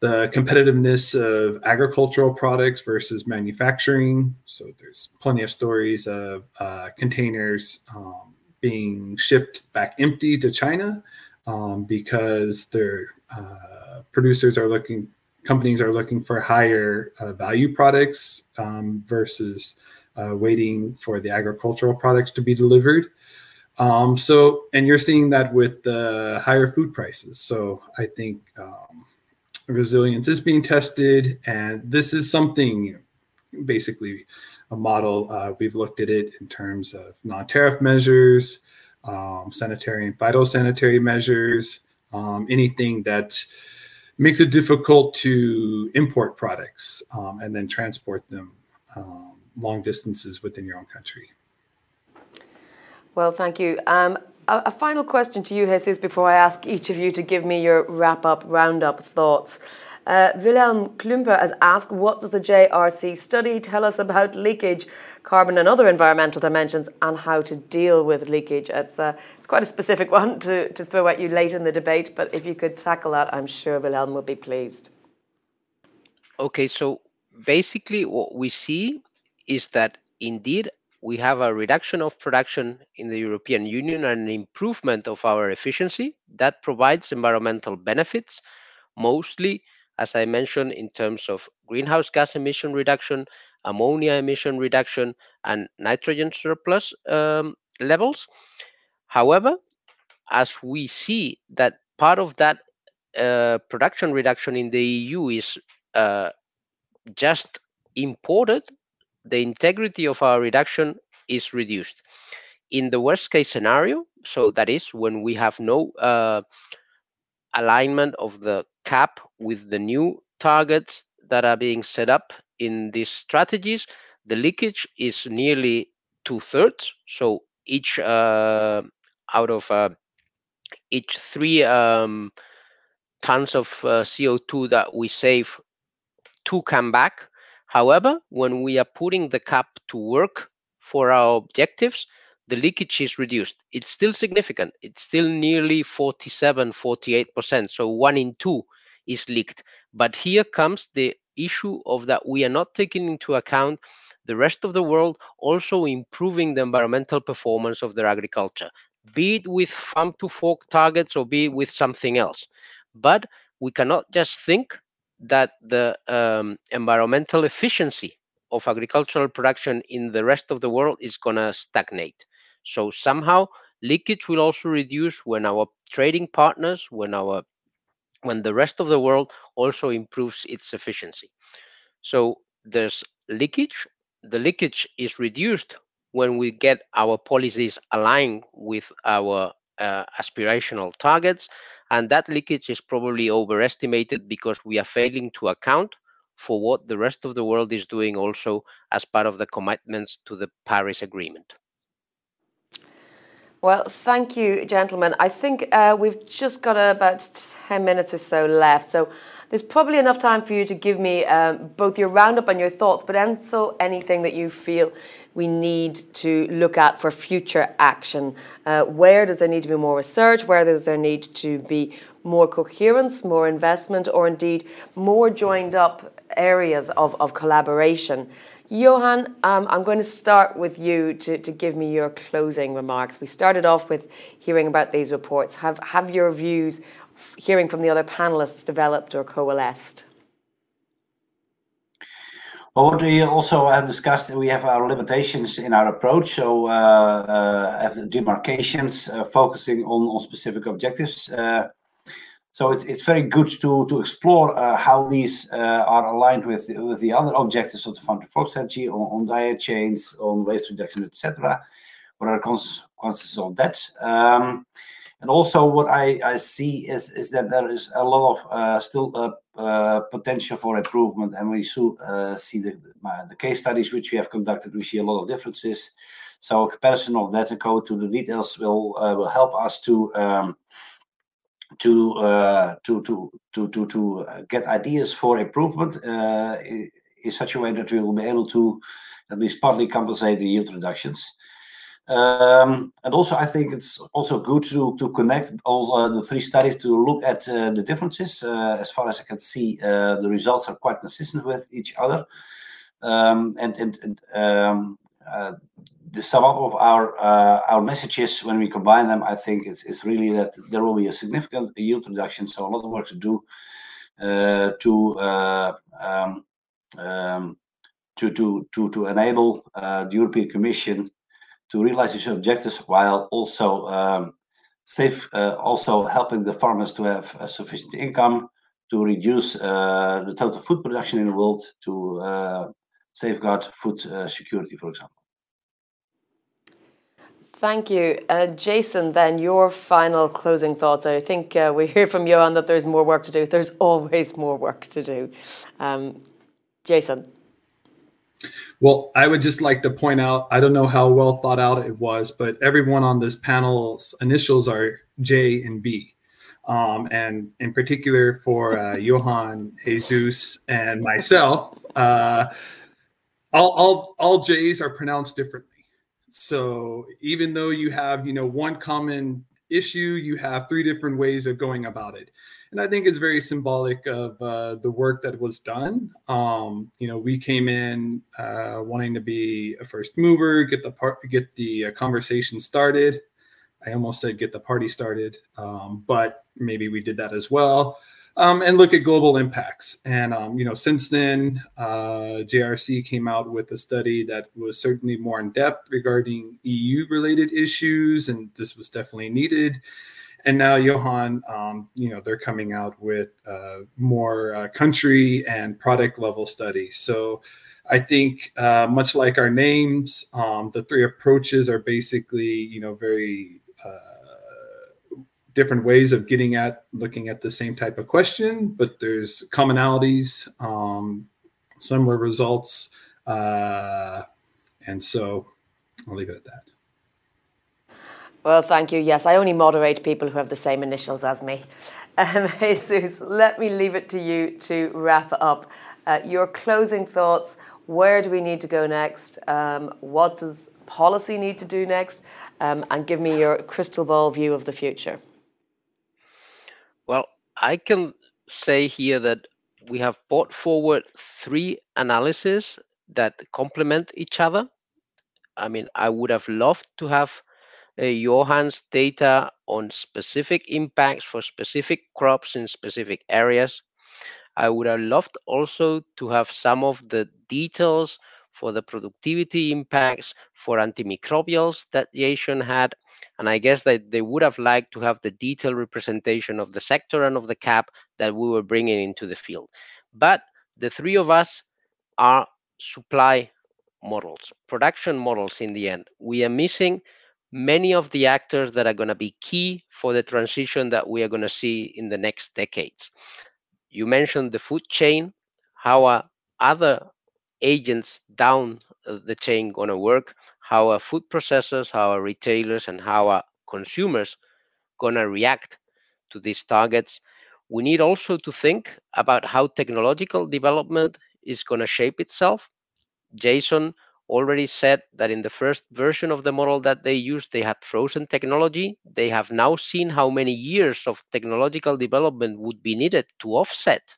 the competitiveness of agricultural products versus manufacturing. So there's plenty of stories of containers being shipped back empty to China because their producers are looking, companies are looking for higher value products versus waiting for the agricultural products to be delivered. So, and you're seeing that with the higher food prices. So I think, resilience is being tested, and this is something, basically a model. We've looked at it in terms of non-tariff measures, sanitary and phytosanitary measures, anything that makes it difficult to import products and then transport them long distances within your own country. Well, thank you. A final question to you, Jesus, before I ask each of you to give me your wrap-up, round-up thoughts. Wilhelm Klumper has asked, what does the JRC study tell us about leakage, carbon and other environmental dimensions, and how to deal with leakage? It's quite a specific one to throw at you late in the debate, but if you could tackle that, I'm sure Wilhelm would be pleased. Okay, so basically what we see is that indeed, we have a reduction of production in the European Union and an improvement of our efficiency that provides environmental benefits, mostly, as I mentioned, in terms of greenhouse gas emission reduction, ammonia emission reduction, and nitrogen surplus levels. However, as we see that part of that production reduction in the EU is just imported, the integrity of our reduction is reduced. In the worst case scenario, so that is when we have no alignment of the cap with the new targets that are being set up in these strategies, the leakage is nearly 2/3. So each 3 tons of CO2 that we save, 2 come back. However, when we are putting the cap to work for our objectives, the leakage is reduced. It's still significant. It's still nearly 47, 48%. So 1 in 2 is leaked. But here comes the issue of that we are not taking into account the rest of the world also improving the environmental performance of their agriculture, be it with farm to fork targets or be it with something else. But we cannot just think that the environmental efficiency of agricultural production in the rest of the world is going to stagnate. So somehow leakage will also reduce when our trading partners, when the rest of the world also improves its efficiency. So there's leakage. The leakage is reduced when we get our policies aligned with our aspirational targets. And that leakage is probably overestimated because we are failing to account for what the rest of the world is doing also as part of the commitments to the Paris Agreement. Well, thank you, gentlemen. I think we've just got about 10 minutes or so left. So there's probably enough time for you to give me both your roundup and your thoughts, but also anything that you feel we need to look at for future action. Where does there need to be more research? Where does there need to be more coherence, more investment, or indeed more joined up areas of collaboration? Johan, I'm going to start with you to give me your closing remarks. We started off with hearing about these reports. Have your views, hearing from the other panelists, developed or coalesced? Well, what we also have discussed, we have our limitations in our approach. So have the demarcations, focusing on specific objectives. So it's very good to explore how these are aligned with the other objectives of the Farm to Fork strategy on diet chains, on waste reduction, etc. What are the consequences of that? And also, what I see is that there is a lot of still potential for improvement. And we see the case studies which we have conducted, we see a lot of differences. So a comparison of that and go to the details will help us to get ideas for improvement in such a way that we will be able to at least partly compensate the yield reductions. And also, I think it's also good to connect all the 3 studies to look at the differences. As far as I can see, the results are quite consistent with each other, and the sum up of our messages, when we combine them, I think it's really that there will be a significant yield reduction. So a lot of work to do to enable the European Commission to realize its objectives, while also also helping the farmers to have a sufficient income to reduce the total food production in the world, to safeguard food security, for example. Thank you. Jason, then, your final closing thoughts. I think we hear from Johan that there's more work to do. There's always more work to do. Jason. Well, I would just like to point out, I don't know how well thought out it was, but everyone on this panel's initials are J and B. And in particular for Johan, Jesus, and myself, all J's are pronounced differently. So even though you have, one common issue, you have 3 different ways of going about it. And I think it's very symbolic of the work that was done. We came in wanting to be a first mover, get the conversation started. I almost said get the party started, but maybe we did that as well. And look at global impacts. And, since then, JRC came out with a study that was certainly more in depth regarding EU-related issues, and this was definitely needed. And now, Johan, they're coming out with more country and product-level studies. So I think, much like our names, the 3 approaches are basically, very different ways of looking at the same type of question, but there's commonalities, similar results, and so I'll leave it at that. Well, thank you. Yes, I only moderate people who have the same initials as me. Jesus, let me leave it to you to wrap up. Your closing thoughts, where do we need to go next? What does policy need to do next? And give me your crystal ball view of the future. Well, I can say here that we have brought forward three analyses that complement each other. I mean, I would have loved to have Johan's data on specific impacts for specific crops in specific areas. I would have loved also to have some of the details for the productivity impacts for antimicrobials that Jason had. And I guess that they would have liked to have the detailed representation of the sector and of the CAP that we were bringing into the field. But the three of us are supply models, production models in the end. We are missing many of the actors that are going to be key for the transition that we are going to see in the next decades. You mentioned the food chain. How are other agents down the chain going to work? How are food processors, how are retailers, and how are consumers going to react to these targets? We need also to think about how technological development is going to shape itself. Jason already said that in the first version of the model that they used, they had frozen technology. They have now seen how many years of technological development would be needed to offset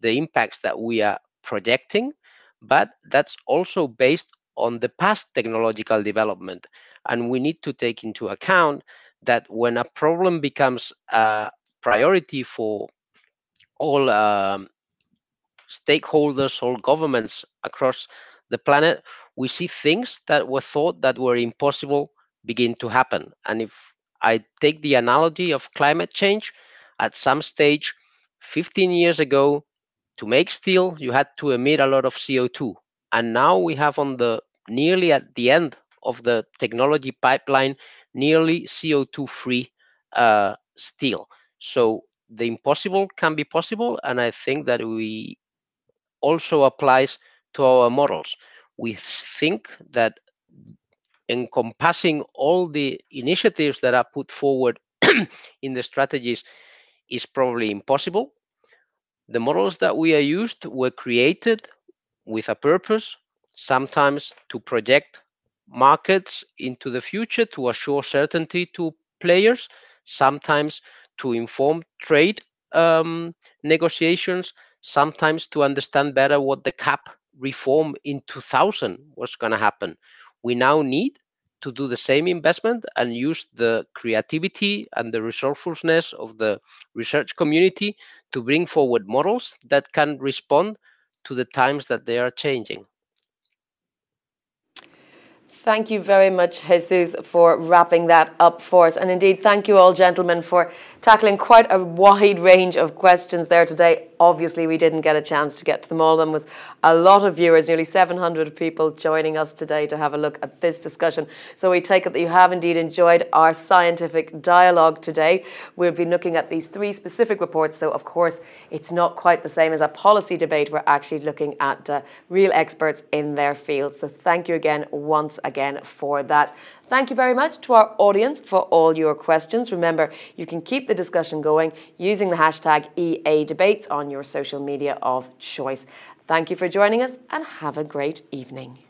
the impacts that we are projecting, but that's also based on the past technological development. And we need to take into account that when a problem becomes a priority for all stakeholders, all governments across the planet, we see things that were thought that were impossible begin to happen. And if I take the analogy of climate change, at some stage, 15 years ago, to make steel, you had to emit a lot of CO2. And now we have on the nearly at the end of the technology pipeline, nearly CO2-free steel. So the impossible can be possible. And I think that we also applies to our models. We think that encompassing all the initiatives that are put forward in the strategies is probably impossible. The models that we are used were created with a purpose, sometimes to project markets into the future, to assure certainty to players, sometimes to inform trade negotiations, sometimes to understand better what the CAP reform in 2000 was going to happen. We now need to do the same investment and use the creativity and the resourcefulness of the research community to bring forward models that can respond to the times that they are changing. Thank you very much, Jesus, for wrapping that up for us. And indeed, thank you all, gentlemen, for tackling quite a wide range of questions there today. Obviously, we didn't get a chance to get to them all. There was a lot of viewers, nearly 700 people joining us today to have a look at this discussion. So we take it that you have indeed enjoyed our scientific dialogue today. We'll be looking at these three specific reports. So, of course, it's not quite the same as a policy debate. We're actually looking at real experts in their field. So thank you again, once again. For that. Thank you very much to our audience for all your questions. Remember, you can keep the discussion going using the hashtag EA Debates on your social media of choice. Thank you for joining us and have a great evening.